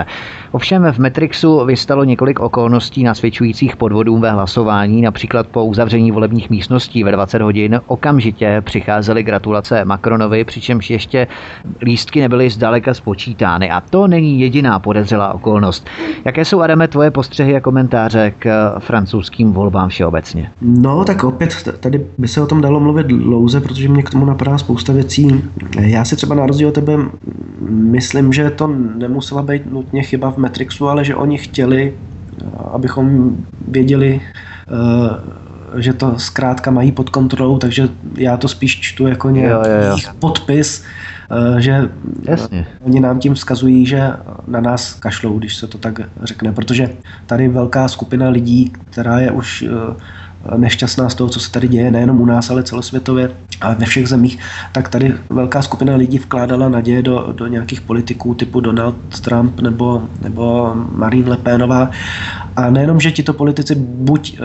Ovšem v Matrixu vystalo několik okolností nasvědčujících podvodům ve hlasování, například po uzavření volebních místností ve dvacet hodin okamžitě přicházely gratulace Macronovi, přičemž ještě lístky nebyly zdaleka spočítány. A to není jediná podezřelá okolnost. Jaké jsou, Adame, tvoje postřehy a komentáře k francouzským volbám všeobecně? No, tak opět tady by se o tom dalo mluvit dlouze, protože mě k tomu napadá spousta věcí. Já si třeba na rozdíl od tebe myslím, že to nemusela být nutně chyba v Matrixu, ale že oni chtěli, abychom věděli, že to zkrátka mají pod kontrolou, takže já to spíš čtu jako nějaký jejich podpis, že jasně, oni nám tím vzkazují, že na nás kašlou, když se to tak řekne, protože tady velká skupina lidí, která je už nešťastná z toho, co se tady děje, nejenom u nás, ale celosvětově a ve všech zemích, tak tady velká skupina lidí vkládala naděje do, do nějakých politiků typu Donald Trump nebo, nebo Marine Le Penová. A nejenom, že tito politici buď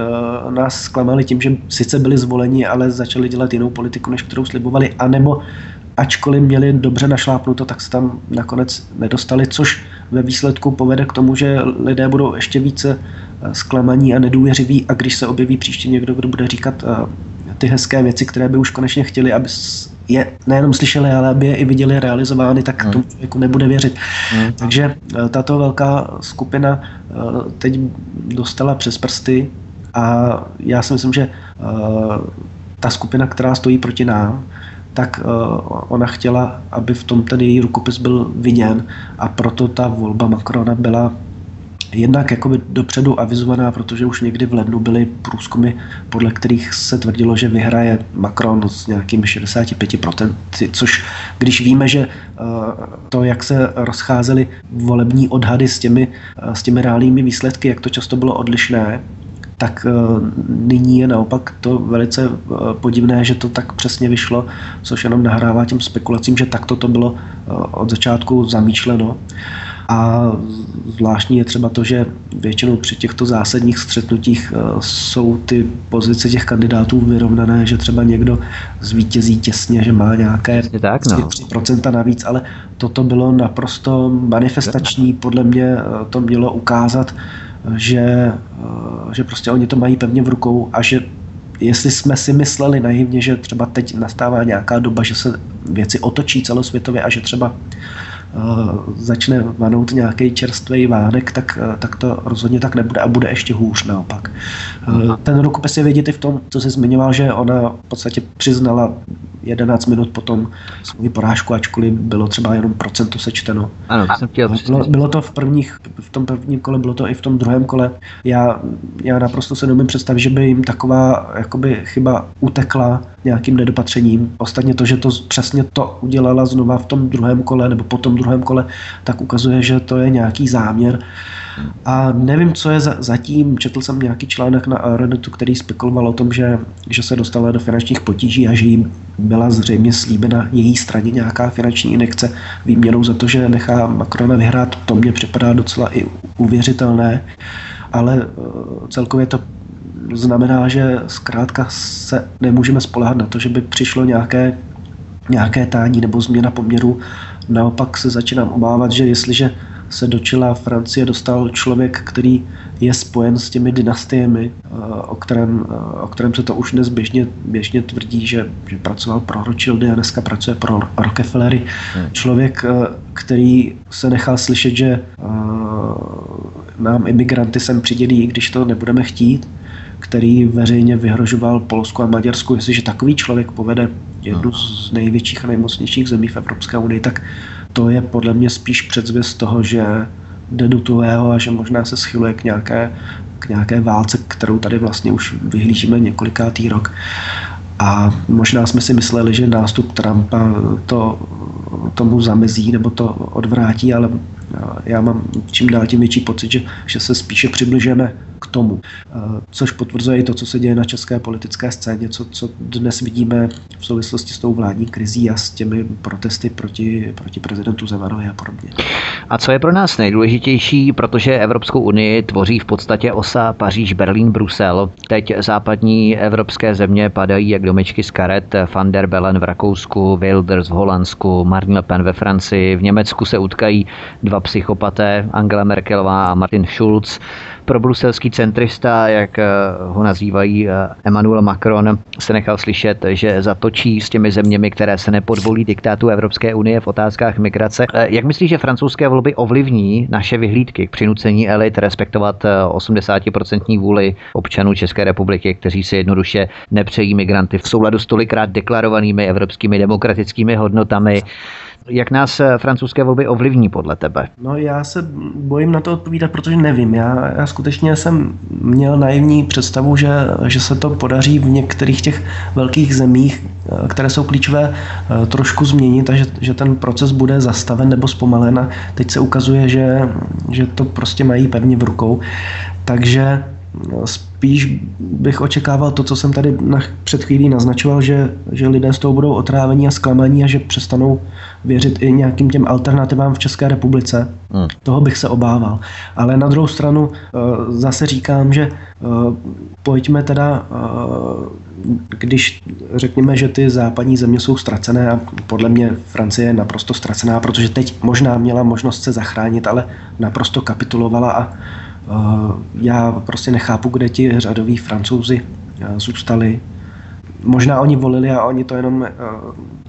uh, nás zklamali tím, že sice byli zvoleni, ale začali dělat jinou politiku, než kterou slibovali, anebo ačkoliv měli dobře našlápnuto, tak se tam nakonec nedostali, což ve výsledku povede k tomu, že lidé budou ještě více zklamaní a nedůvěřiví, a když se objeví příště někdo, kdo bude říkat uh, ty hezké věci, které by už konečně chtěli, aby je nejenom slyšeli, ale aby je i viděli realizovány, tak hmm. tomu člověku nebude věřit. Hmm. Takže uh, tato velká skupina uh, teď dostala přes prsty a já si myslím, že uh, ta skupina, která stojí proti nám, tak ona chtěla, aby v tom ten její rukopis byl viděn, a proto ta volba Macrona byla jednak jakoby dopředu avizovaná, protože už někdy v lednu byly průzkumy, podle kterých se tvrdilo, že vyhraje Macron s nějakými šedesáti pěti procenty, což když víme, že to, jak se rozcházely volební odhady s těmi, s těmi reálnými výsledky, jak to často bylo odlišné, tak nyní je naopak to velice podivné, že to tak přesně vyšlo, což jenom nahrává těm spekulacím, že takto to bylo od začátku zamýšleno. A zvláštní je třeba to, že většinou při těchto zásadních střetnutích jsou ty pozice těch kandidátů vyrovnané, že třeba někdo zvítězí těsně, že má nějaké tak, no. tři procenta navíc, ale toto bylo naprosto manifestační. Podle mě to mělo ukázat, že, že prostě oni to mají pevně v rukou a že jestli jsme si mysleli naivně, že třeba teď nastává nějaká doba, že se věci otočí celosvětově a že třeba Uh, začne vanout nějaký čerstvý vánek, tak, uh, tak to rozhodně tak nebude a bude ještě hůř naopak. Uh, ten rukopis je vidět i v tom, co jsi zmiňoval, že ona v podstatě přiznala jedenáct minut potom svou porážku, ačkoliv bylo třeba jenom procento sečteno. Ano, jsem chtěl bylo, bylo to v prvních, v tom prvním kole, bylo to i v tom druhém kole. Já, já naprosto se neumím představit, že by jim taková jakoby chyba utekla nějakým nedopatřením. Ostatně to, že to přesně to udělala znova v tom druhém kole, nebo po tom druhém kole, tak ukazuje, že to je nějaký záměr. A nevím, co je za, zatím. Četl jsem nějaký článek na Aeronetu, který spekuloval o tom, že, že se dostala do finančních potíží a že jim byla zřejmě slíbena její straně nějaká finanční injekce výměnou za to, že nechá Macrona vyhrát. To mně připadá docela i uvěřitelné, ale celkově to znamená, že zkrátka se nemůžeme spoléhat na to, že by přišlo nějaké, nějaké tání nebo změna poměru. Naopak se začínám obávat, že jestliže se do čela Francie dostal člověk, který je spojen s těmi dynastiemi, o kterém, o kterém se to už dnes běžně, běžně tvrdí, že, že pracoval pro Rothschildy a dneska pracuje pro Rockefellery. Hmm. Člověk, který se nechal slyšet, že nám imigranty sem přidělí, když to nebudeme chtít, který veřejně vyhrožoval Polsku a Maďarsku. Jestliže takový člověk povede jednu z největších a nejmocnějších zemí v Evropské unii, tak to je podle mě spíš předzvěst toho, že jde do tuhého a že možná se schyluje k nějaké, k nějaké válce, kterou tady vlastně už vyhlížíme několikátý rok. A možná jsme si mysleli, že nástup Trumpa to, tomu zamezí nebo to odvrátí, ale já mám čím dál tím větší pocit, že, že se spíše přibližujeme k tomu, což potvrzuje i to, co se děje na české politické scéně, co, co dnes vidíme v souvislosti s tou vládní krizí a s těmi protesty proti, proti prezidentu Zemanovi a podobně. A co je pro nás nejdůležitější, protože Evropskou unii tvoří v podstatě osa Paříž, Berlín, Brusel. Teď západní evropské země padají jak domečky z karet, van der Bellen v Rakousku, Wilders v Holandsku, Marine Le Pen ve Francii, v Německu se utkají dva psychopaté, Angela Merkelová a Martin Schulz. Pro bruselský centrista, jak ho nazývají, Emmanuel Macron, se nechal slyšet, že zatočí s těmi zeměmi, které se nepodvolí diktátu Evropské unie v otázkách migrace. Jak myslíš, že francouzské volby ovlivní naše vyhlídky k přinucení elit respektovat osmdesát procent vůli občanů České republiky, kteří se jednoduše nepřejí migranty v souladu s tolikrát deklarovanými evropskými demokratickými hodnotami? Jak nás francouzské volby ovlivní podle tebe? No já se bojím na to odpovídat, protože nevím. Já, já skutečně jsem měl naivní představu, že, že se to podaří v některých těch velkých zemích, které jsou klíčové, trošku změnit a že, že ten proces bude zastaven nebo zpomalen. A teď se ukazuje, že, že to prostě mají pevně v rukou. Takže spíš bych očekával to, co jsem tady na, před chvílí naznačoval, že, že lidé z toho budou otrávení a zklamaní a že přestanou věřit i nějakým těm alternativám v České republice. Hmm. Toho bych se obával. Ale na druhou stranu zase říkám, že pojďme teda, když řekněme, že ty západní země jsou ztracené a podle mě Francie je naprosto ztracená, protože teď možná měla možnost se zachránit, ale naprosto kapitulovala a já prostě nechápu, kde ti řadoví Francouzi zůstali. možná oni volili a oni to jenom,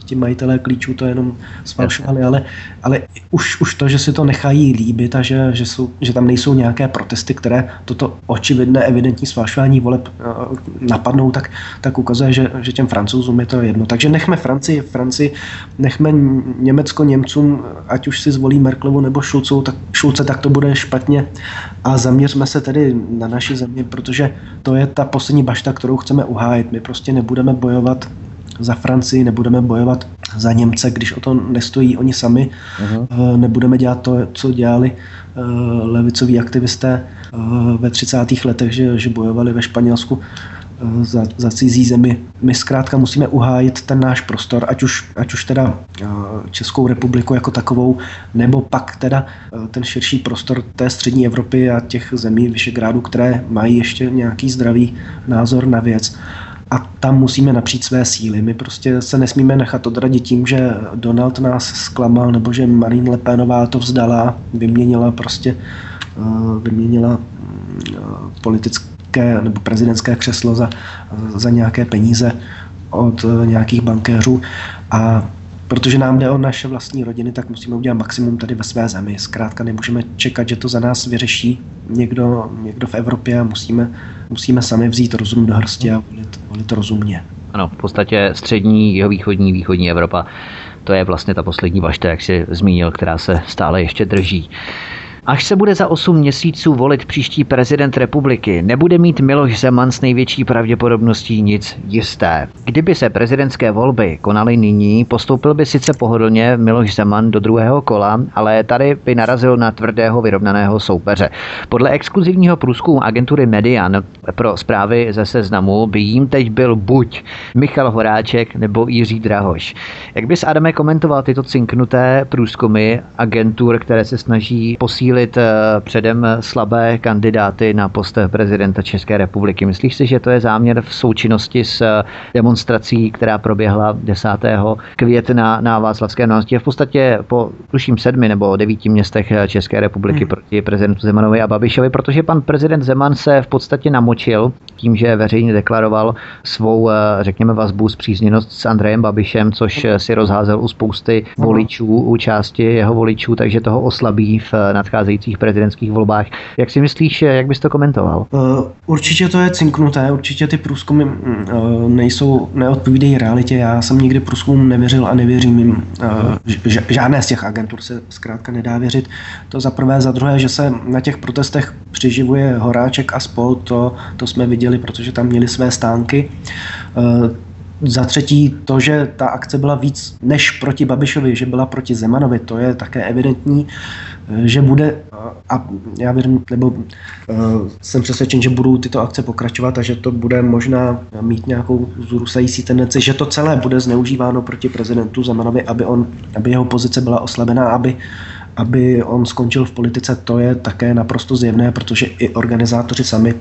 ti majitelé klíčů to jenom sfalšovali, ale, ale už, už to, že si to nechají líbit a že, že, jsou, že tam nejsou nějaké protesty, které toto očividné evidentní sfalšování voleb napadnou, tak, tak ukazuje, že, že těm Francouzům je to jedno. Takže nechme Francii, Francii, nechme Německo Němcům, ať už si zvolí Merkelovu nebo Schulzovou, tak, Schulze, tak to bude špatně a zaměřme se tedy na naši zemi, protože to je ta poslední bašta, kterou chceme uhájit. My prostě nebudeme bojovat za Francii, nebudeme bojovat za Němce, když o to nestojí oni sami. Uh-huh. Nebudeme dělat to, co dělali uh, levicoví aktivisté uh, ve třicátých letech, že, že bojovali ve Španělsku uh, za, za cizí zemi. My zkrátka musíme uhájit ten náš prostor, ať už, ať už teda uh, Českou republiku jako takovou, nebo pak teda uh, ten širší prostor té střední Evropy a těch zemí Visegrádů, které mají ještě nějaký zdravý názor na věc. A tam musíme napřít své síly. My prostě se nesmíme nechat odradit tím, že Donald nás zklamal, nebo že Marine Le Penová to vzdala, vyměnila prostě, uh, vyměnila uh, politické nebo prezidentské křeslo za, uh, za nějaké peníze od uh, nějakých bankéřů. A protože nám jde o naše vlastní rodiny, tak musíme udělat maximum tady ve své zemi. Zkrátka nemůžeme čekat, že to za nás vyřeší někdo, někdo v Evropě a musíme, musíme sami vzít rozum do hrsti a volit, volit rozumně. Ano, v podstatě střední, jihovýchodní, východní Evropa, to je vlastně ta poslední bašta, jak jsi zmínil, která se stále ještě drží. Až se bude za osm měsíců volit příští prezident republiky, nebude mít Miloš Zeman s největší pravděpodobností nic jisté. Kdyby se prezidentské volby konaly nyní, postoupil by sice pohodlně Miloš Zeman do druhého kola, ale tady by narazil na tvrdého vyrovnaného soupeře. Podle exkluzivního průzkumu agentury Median pro zprávy ze Seznamu by jím teď byl buď Michal Horáček nebo Jiří Drahoš. Jak bys, Adame, komentoval tyto cinknuté průzkumy agentur, které se snaží posílit předem slabé kandidáty na post prezidenta České republiky? Myslíš si, že to je záměr v součinnosti s demonstrací, která proběhla desátého května na Václavském náměstí, v podstatě po tuším sedmi nebo devíti městech České republiky hmm. proti prezidentu Zemanovi a Babišovi, protože pan prezident Zeman se v podstatě namočil tím, že veřejně deklaroval svou, řekněme, vazbu, spřízněnost s Andrejem Babišem, což si rozházel u spousty voličů, u části jeho voličů, takže toho oslabí v nadcházejících prezidentských volbách. Jak si myslíš, jak bys to komentoval? Určitě to je cinknuté, určitě ty průzkumy nejsou, neodpovídají realitě. Já jsem nikdy průzkumům nevěřil a nevěřím jim. Žádné z těch agentur se zkrátka nedá věřit. To za prvé, za druhé, že se na těch protestech přiživuje Horáček a spol, to, to jsme viděli, protože tam měli své stánky. Za třetí to, že ta akce byla víc než proti Babišovi, že byla proti Zemanovi, to je také evidentní, že bude, a já věřím, nebo uh, jsem přesvědčen, že budou tyto akce pokračovat a že to bude možná mít nějakou zrůstající tendenci, že to celé bude zneužíváno proti prezidentu Zemanovi, aby on, aby jeho pozice byla oslabená, aby aby on skončil v politice. To je také naprosto zjevné, protože i organizátoři sami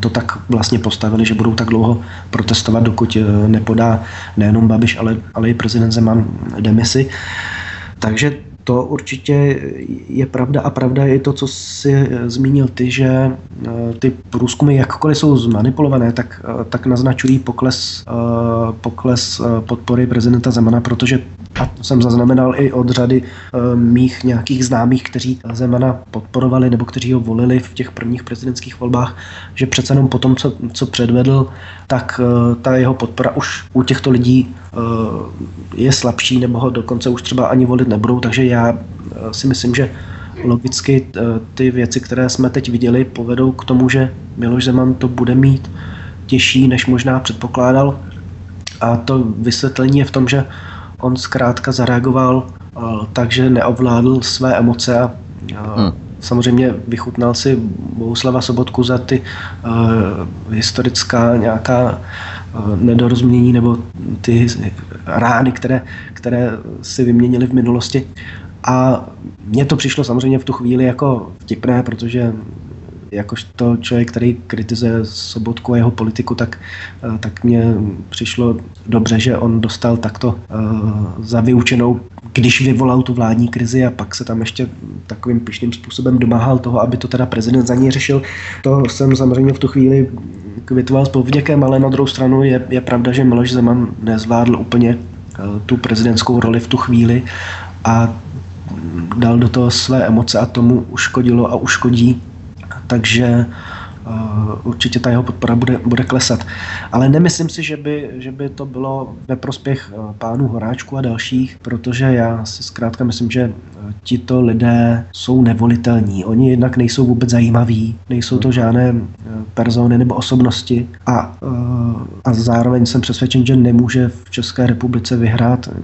to tak vlastně postavili, že budou tak dlouho protestovat, dokud nepodá nejenom Babiš, ale, ale i prezident Zeman demisi. Takže to určitě je pravda a pravda je to, co jsi zmínil ty, že ty průzkumy, jakkoliv jsou zmanipulované, tak, tak naznačují pokles, pokles podpory prezidenta Zemana, protože, a to jsem zaznamenal i od řady mých nějakých známých, kteří Zemana podporovali nebo kteří ho volili v těch prvních prezidentských volbách, že přece jenom po tom, co, co předvedl, tak ta jeho podpora už u těchto lidí je slabší, nebo ho dokonce už třeba ani volit nebudou, takže já si myslím, že logicky ty věci, které jsme teď viděli, povedou k tomu, že Miloš Zeman to bude mít těžší, než možná předpokládal. A to vysvětlení je v tom, že on zkrátka zareagoval tak, že neovládl své emoce a hmm. samozřejmě vychutnal si Bohuslava Sobotku za ty uh, historická nějaká uh, nedorozumění nebo ty rány, které, které si vyměnili v minulosti. A mně to přišlo samozřejmě v tu chvíli jako vtipné, protože jakožto člověk, který kritizuje Sobotku a jeho politiku, tak, tak mně přišlo dobře, že on dostal takto uh, za vyučenou, když vyvolal tu vládní krizi a pak se tam ještě takovým pyšným způsobem domáhal toho, aby to teda prezident za něj řešil. To jsem samozřejmě v tu chvíli kvitoval s povděkem, ale na druhou stranu je, je pravda, že Miloš Zeman nezvládl úplně uh, tu prezidentskou roli v tu chvíli a dal do toho své emoce a tomu uškodilo a uškodí, takže uh, určitě ta jeho podpora bude, bude klesat. Ale nemyslím si, že by, že by to bylo ve prospěch uh, pánů Horáčku a dalších, protože já si zkrátka myslím, že uh, tito lidé jsou nevolitelní. Oni jednak nejsou vůbec zajímaví, nejsou to žádné uh, persony nebo osobnosti a, uh, a zároveň jsem přesvědčen, že nemůže v České republice vyhrát uh,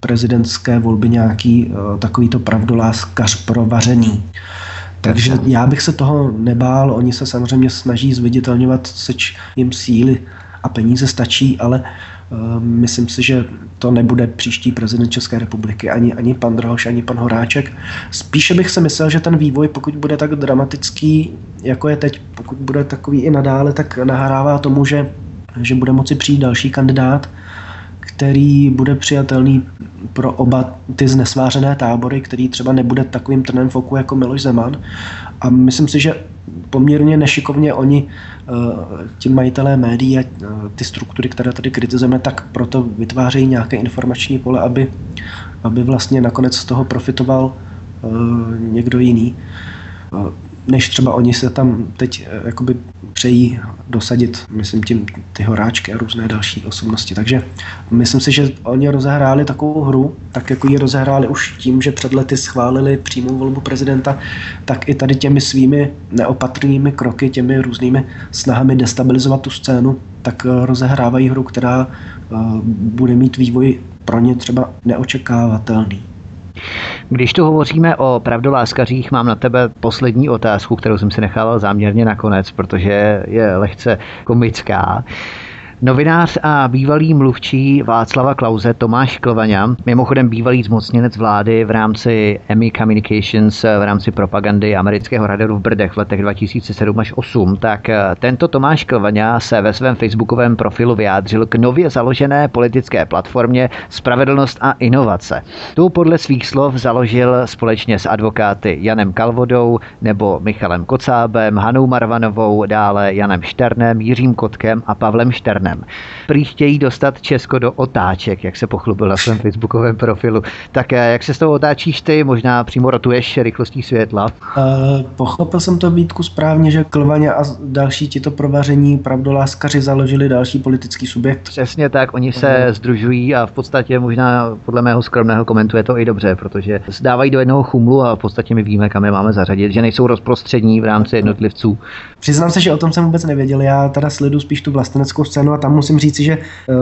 prezidentské volby nějaký uh, takovýto pravdoláskař provařený. Takže já bych se toho nebál, oni se samozřejmě snaží zviditelňovat, seč jim síly a peníze stačí, ale uh, myslím si, že to nebude příští prezident České republiky, ani, ani pan Drahoš, ani pan Horáček. Spíše bych se myslel, že ten vývoj, pokud bude tak dramatický, jako je teď, pokud bude takový i nadále, tak nahrává tomu, že, že bude moci přijít další kandidát, který bude přijatelný pro oba ty znesvářené tábory, který třeba nebude takovým trnem v oku jako Miloš Zeman. A myslím si, že poměrně nešikovně oni, ti majitelé médií a ty struktury, které tady kritizujeme, tak proto vytvářejí nějaké informační pole, aby, aby vlastně nakonec z toho profitoval někdo jiný, než třeba oni se tam teď jakoby přejí dosadit, myslím tím, ty Horáčky a různé další osobnosti. Takže myslím si, že oni rozehráli takovou hru, tak jako ji rozehráli už tím, že před lety schválili přímou volbu prezidenta, tak i tady těmi svými neopatrnými kroky, těmi různými snahami destabilizovat tu scénu, tak rozehrávají hru, která uh, bude mít vývoj pro ně třeba neočekávatelný. Když tu hovoříme o pravdoláskařích, mám na tebe poslední otázku, kterou jsem si nechával záměrně nakonec, protože je lehce komická. Novinář a bývalý mluvčí Václava Klause Tomáš Klvaňa, mimochodem bývalý zmocněnec vlády v rámci Emmy Communications, v rámci propagandy amerického radaru v Brdech v letech dva tisíce sedm až osm, tak tento Tomáš Klvaňa se ve svém facebookovém profilu vyjádřil k nově založené politické platformě Spravedlnost a inovace. Tu podle svých slov založil společně s advokáty Janem Kalvodou nebo Michalem Kocábem, Hanou Marvanovou, dále Janem Šternem, Jiřím Kotkem a Pavlem Šternem. Prý chtějí dostat Česko do otáček, jak se pochlubil na svém facebookovém profilu. Tak jak se s tou otáčíš ty? Možná přímo rotuješ rychlostí světla? E, pochopil jsem to, Vítku, správně, že Klvaňa a další tito provaření pravdoláskaři založili další politický subjekt. Přesně tak, oni se mm. sdružují a v podstatě možná podle mého skromného komentu je to i dobře, protože dávají do jednoho chumlu a v podstatě my víme, kam je máme zařadit, že nejsou rozprostřední v rámci jednotlivců. Přiznám se, že o tom jsem vůbec nevěděl. Já teda sleduju spíš tu vlasteneckou scénu. No a tam musím říct, že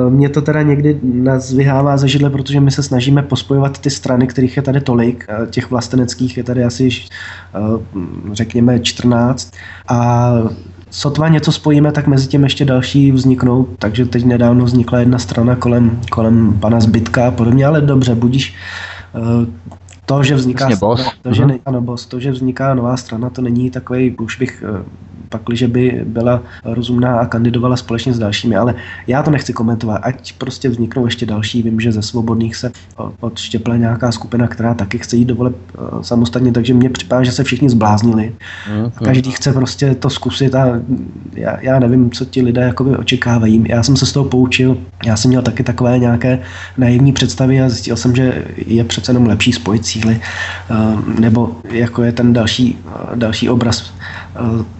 mě to teda někdy nás vyhává ze židle, protože my se snažíme pospojovat ty strany, kterých je tady tolik, těch vlasteneckých je tady asi, řekněme, čtrnáct a sotva něco spojíme, tak mezi tím ještě další vzniknou, takže teď nedávno vznikla jedna strana kolem, kolem pana Zbytka a podobně, ale dobře, budíš. To, že vzniká strana, to, že ne, ano, boss, to, že vzniká nová strana, to není takový, už bych pakliže by byla rozumná a kandidovala společně s dalšími, ale já to nechci komentovat, ať prostě vzniknou ještě další. Vím, že ze Svobodných se odštěpla nějaká skupina, která taky chce jít do voleb samostatně, takže mně připadá, že se všichni zbláznili. A každý chce prostě to zkusit a já, já nevím, co ti lidé jakoby očekávají. Já jsem se z toho poučil, já jsem měl taky takové nějaké naivní představy a zjistil jsem, že je přece jenom lepší spojit síly, nebo jako je ten další, další obraz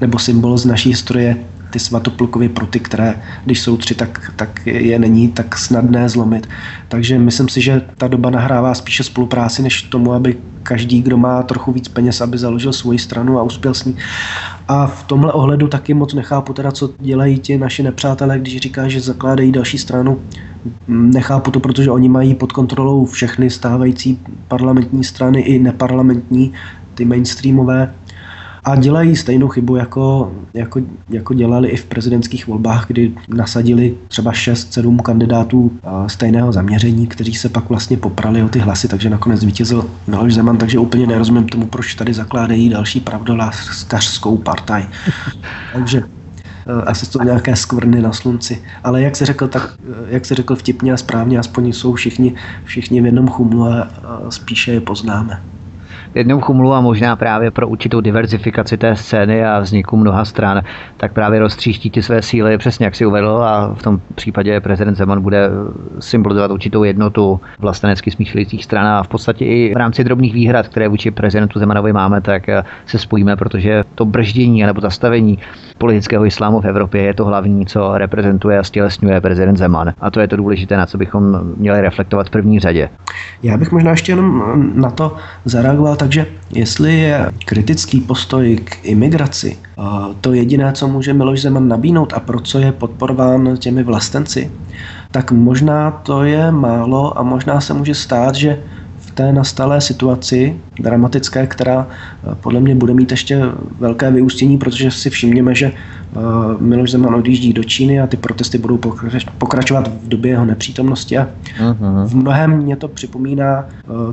nebo si symbol z naší historie, ty Svatoplukovy pruty, které, když jsou tři, tak, tak je není tak snadné zlomit. Takže myslím si, že ta doba nahrává spíše spolupráci, než tomu, aby každý, kdo má trochu víc peněz, aby založil svoji stranu a uspěl s ní. A v tomhle ohledu taky moc nechápu teda, co dělají ti naši nepřátelé, když říká, že zakládají další stranu. Nechápu to, protože oni mají pod kontrolou všechny stávající parlamentní strany i neparlamentní, ty mainstreamové. a dělají stejnou chybu, jako, jako, jako dělali i v prezidentských volbách, kdy nasadili třeba šest sedm kandidátů stejného zaměření, kteří se pak vlastně poprali o ty hlasy, takže nakonec vítězil Miloš Zeman, takže úplně nerozumím tomu, proč tady zakládají další pravdoláskařskou partaj. Takže asi jsou nějaké skvrny na slunci. Ale jak se řekl, tak, jak se řekl vtipně a správně, aspoň jsou všichni, všichni v jednom chumlu a spíše je poznáme. Jednou chumlu a možná právě pro určitou diverzifikaci té scény a vzniku mnoha stran, tak právě roztříští ty své síly, přesně jak si uvedl, a v tom případě prezident Zeman bude symbolizovat určitou jednotu vlastenecky smýšlejících stran a v podstatě i v rámci drobných výhrad, které vůči prezidentu Zemanovi máme, tak se spojíme, protože to brždění nebo zastavení politického islámu v Evropě je to hlavní, co reprezentuje a stělesňuje prezident Zeman. A to je to důležité, na co bychom měli reflektovat v první řadě. Já bych možná ještě jenom na to zareagoval. Takže jestli je kritický postoj k imigraci to jediné, co může Miloš Zeman nabídnout a pro co je podporován těmi vlastenci, tak možná to je málo a možná se může stát, že v té nastalé situaci dramatické, která podle mě bude mít ještě velké vyústění, protože si všimněme, že Miloš Zeman odjíždí do Číny a ty protesty budou pokračovat v době jeho nepřítomnosti. A v mnohém mě to připomíná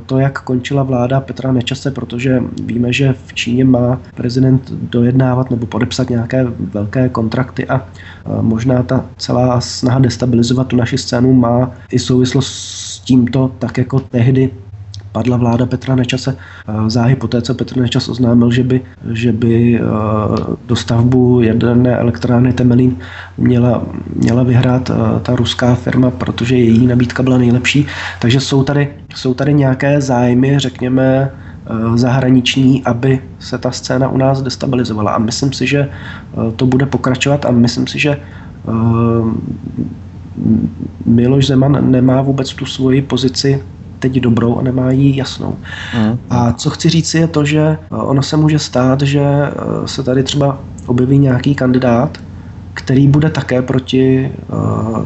to, jak končila vláda Petra Nečase, protože víme, že v Číně má prezident dojednávat nebo podepsat nějaké velké kontrakty a možná ta celá snaha destabilizovat tu naši scénu má i souvislost s tímto, tak jako tehdy padla vláda Petra Nečase záhy poté, co Petr Nečas oznámil, že by, že by dostavbu jaderné elektrárny Temelín měla, měla vyhrát ta ruská firma, protože její nabídka byla nejlepší. Takže jsou tady, jsou tady nějaké zájmy, řekněme, zahraniční, aby se ta scéna u nás destabilizovala. A myslím si, že to bude pokračovat a myslím si, že Miloš Zeman nemá vůbec tu svoji pozici teď dobrou a nemá ji jasnou. Mm. A co chci říct je to, že ono se může stát, že se tady třeba objeví nějaký kandidát, který bude také proti uh,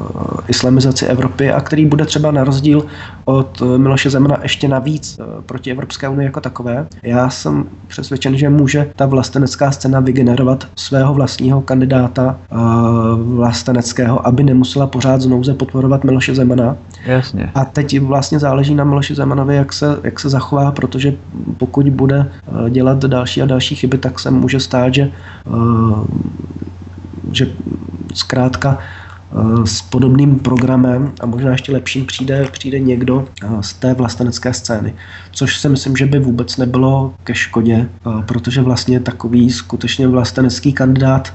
islamizaci Evropy a který bude třeba na rozdíl od Miloše Zemana ještě navíc uh, proti Evropské unii jako takové. Já jsem přesvědčen, že může ta vlastenecká scéna vygenerovat svého vlastního kandidáta uh, vlasteneckého, aby nemusela pořád znouze podporovat Miloše Zemana. Jasně. A teď vlastně záleží na Miloši Zemanovi, jak se, jak se zachová, protože pokud bude uh, dělat další a další chyby, tak se může stát, že uh, že zkrátka s podobným programem a možná ještě lepším přijde, přijde někdo z té vlastenecké scény. Což si myslím, že by vůbec nebylo ke škodě, protože vlastně takový skutečně vlastenecký kandidát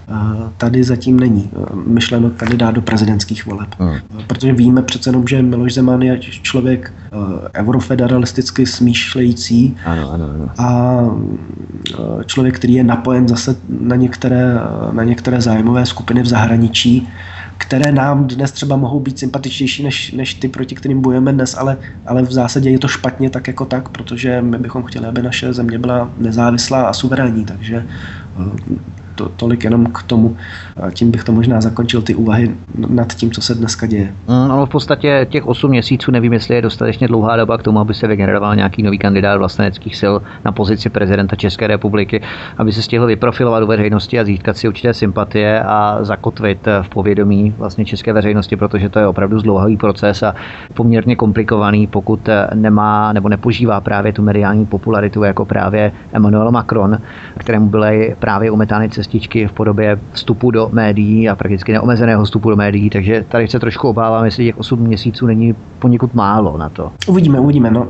tady zatím není. Myšleno kandidát do prezidentských voleb. Hmm. Protože víme přece jenom, že Miloš Zeman je člověk eurofederalisticky smýšlející ano, ano, ano. a člověk, který je napojen zase na některé, na některé zájmové skupiny v zahraničí, které nám dnes třeba mohou být sympatičtější než, než ty, proti kterým bojujeme dnes, ale, ale v zásadě je to špatně tak jako tak, protože my bychom chtěli, aby naše země byla nezávislá a suverénní, takže to, tolik jenom k tomu. Tím bych to možná zakončil ty úvahy nad tím, co se dneska děje. No, v podstatě těch osm měsíců, nevím, jestli je dostatečně dlouhá doba k tomu, aby se vygeneroval nějaký nový kandidát vlasteneckých sil na pozici prezidenta České republiky, aby se stihl vyprofilovat do veřejnosti a získat si určité sympatie a zakotvit v povědomí vlastně české veřejnosti, protože to je opravdu zdlouhavý proces a poměrně komplikovaný, pokud nemá nebo nepožívá právě tu mediální popularitu jako právě Emmanuel Macron, kterému byly právě umetány cestičky v podobě vstupu do médií a prakticky neomezeného vstupu do médií, takže tady se trošku obávám, jestli těch osm měsíců není poněkud málo na to. Uvidíme, uvidíme, no,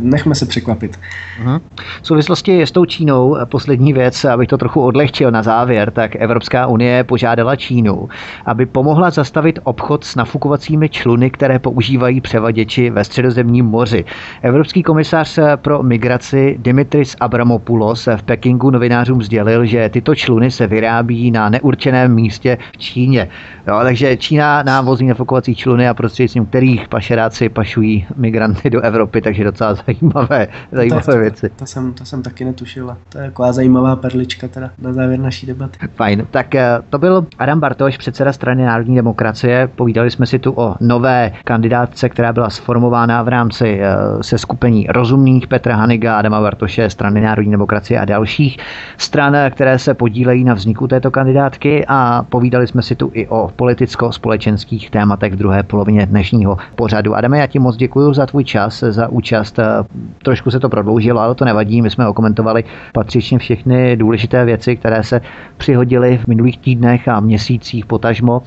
nechme se překvapit. Aha. V souvislosti s tou Čínou, poslední věc, abych to trochu odlehčil na závěr, tak Evropská unie požádala Čínu, aby pomohla zastavit obchod s nafukovacími čluny, které používají převaděči ve Středozemním moři. Evropský komisař pro migraci Dimitris Abramopoulos v Pekingu novinářům sdělil, že tyto čluny se vyrábí na neurčeném místě v Číně. Jo, takže Čína nám vozí nafukovací čluny a prostřednictvím kterých pašeráci pašují migranty do Evropy, takže docela zajímavé, zajímavé to, věci. To, to, jsem, to jsem taky netušila. To je taková zajímavá perlička teda na závěr naší debaty. Fajn, tak to byl Adam Bartoš, předseda strany Národní demokracie. Povídali jsme si tu o nové kandidátce, která byla sformována v rámci se skupení Rozumných Petra Hanniga, Adama Bartoše, strany Národní demokracie a dalších stran, které se podílejí na vzniku této kandidátky, a povídali jsme si tu i o politicko-společenských tématech v druhé polovině dnešního pořadu. Adame, já ti moc děkuji za tvůj čas, za účast. Trošku se to prodloužilo, ale to nevadí. My jsme okomentovali patřičně všechny důležité věci, které se přihodily v minulých týdnech a měsících potažmo.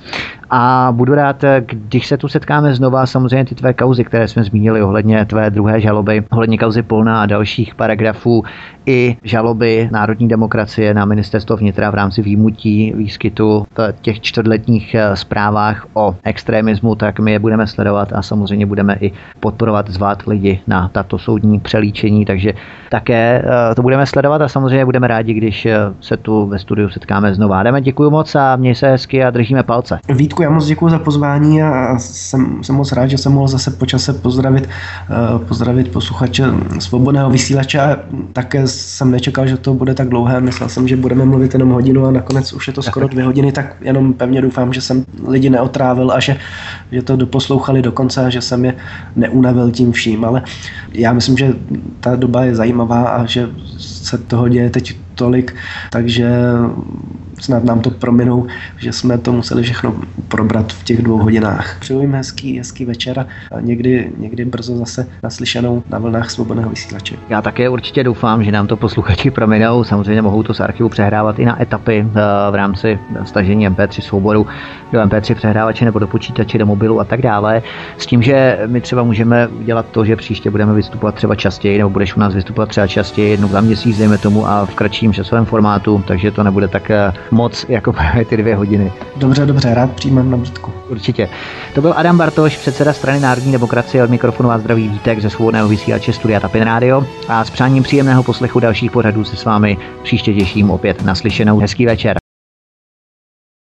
A budu rád, když se tu setkáme znova, samozřejmě ty tvé kauzy, které jsme zmínili ohledně tvé druhé žaloby, ohledně kauzy Polna a dalších paragrafů, i žaloby Národní demokracie na ministerstvo vnitra v rámci výjimutí výskytu v těch čtvrtletních zprávách o extremismu, tak my je budeme sledovat a samozřejmě budeme i podporovat, zvát lidi na tato soudní přelíčení, takže také to budeme sledovat a samozřejmě budeme rádi, když se tu ve studiu setkáme znova. Jdeme, děkuji moc a měj se hezky a držíme palce. Vítku, já moc děkuji za pozvání a jsem, jsem moc rád, že jsem mohl zase po čase pozdravit, pozdravit posluchače Svobodného vysílače a také jsem nečekal, že to bude tak dlouhé. Myslel jsem, že budeme mluvit jenom hodinu a nakonec už je to skoro dvě hodiny, tak jenom pevně doufám, že jsem lidi neotrávil a že, že to doposlouchali do konce a že jsem je neunavil tím vším, ale já myslím, že ta doba je zajímavá a že se toho děje teď tolik, takže snad nám to prominou, že jsme to museli všechno probrat v těch dvou hodinách. Přeju jim hezký, hezký večer a někdy, někdy brzo zase naslyšenou na vlnách Svobodného vysílače. Já také určitě doufám, že nám to posluchači prominou. Samozřejmě mohou to z archivu přehrávat i na etapy v rámci stažení em pé tři souboru do em pé tři přehrávače nebo do počítače, do mobilu a tak dále. S tím, že my třeba můžeme dělat to, že příště budeme vystupovat třeba častěji, nebo budeš u nás vystupovat třeba častěji, jednou za měsíc, dejme tomu, a v kratším časovém formátu, takže to nebude tak moc jako právě ty dvě hodiny. Dobře, dobře, rád přijímám nabídku. Určitě. To byl Adam Bartoš, předseda strany Národní demokracie, od mikrofonu vás zdraví Vítek ze Svobodného vysílače studia Tapin Rádio a s přáním příjemného poslechu dalších pořadů se s vámi příště těším opět naslyšenou. Hezký večer.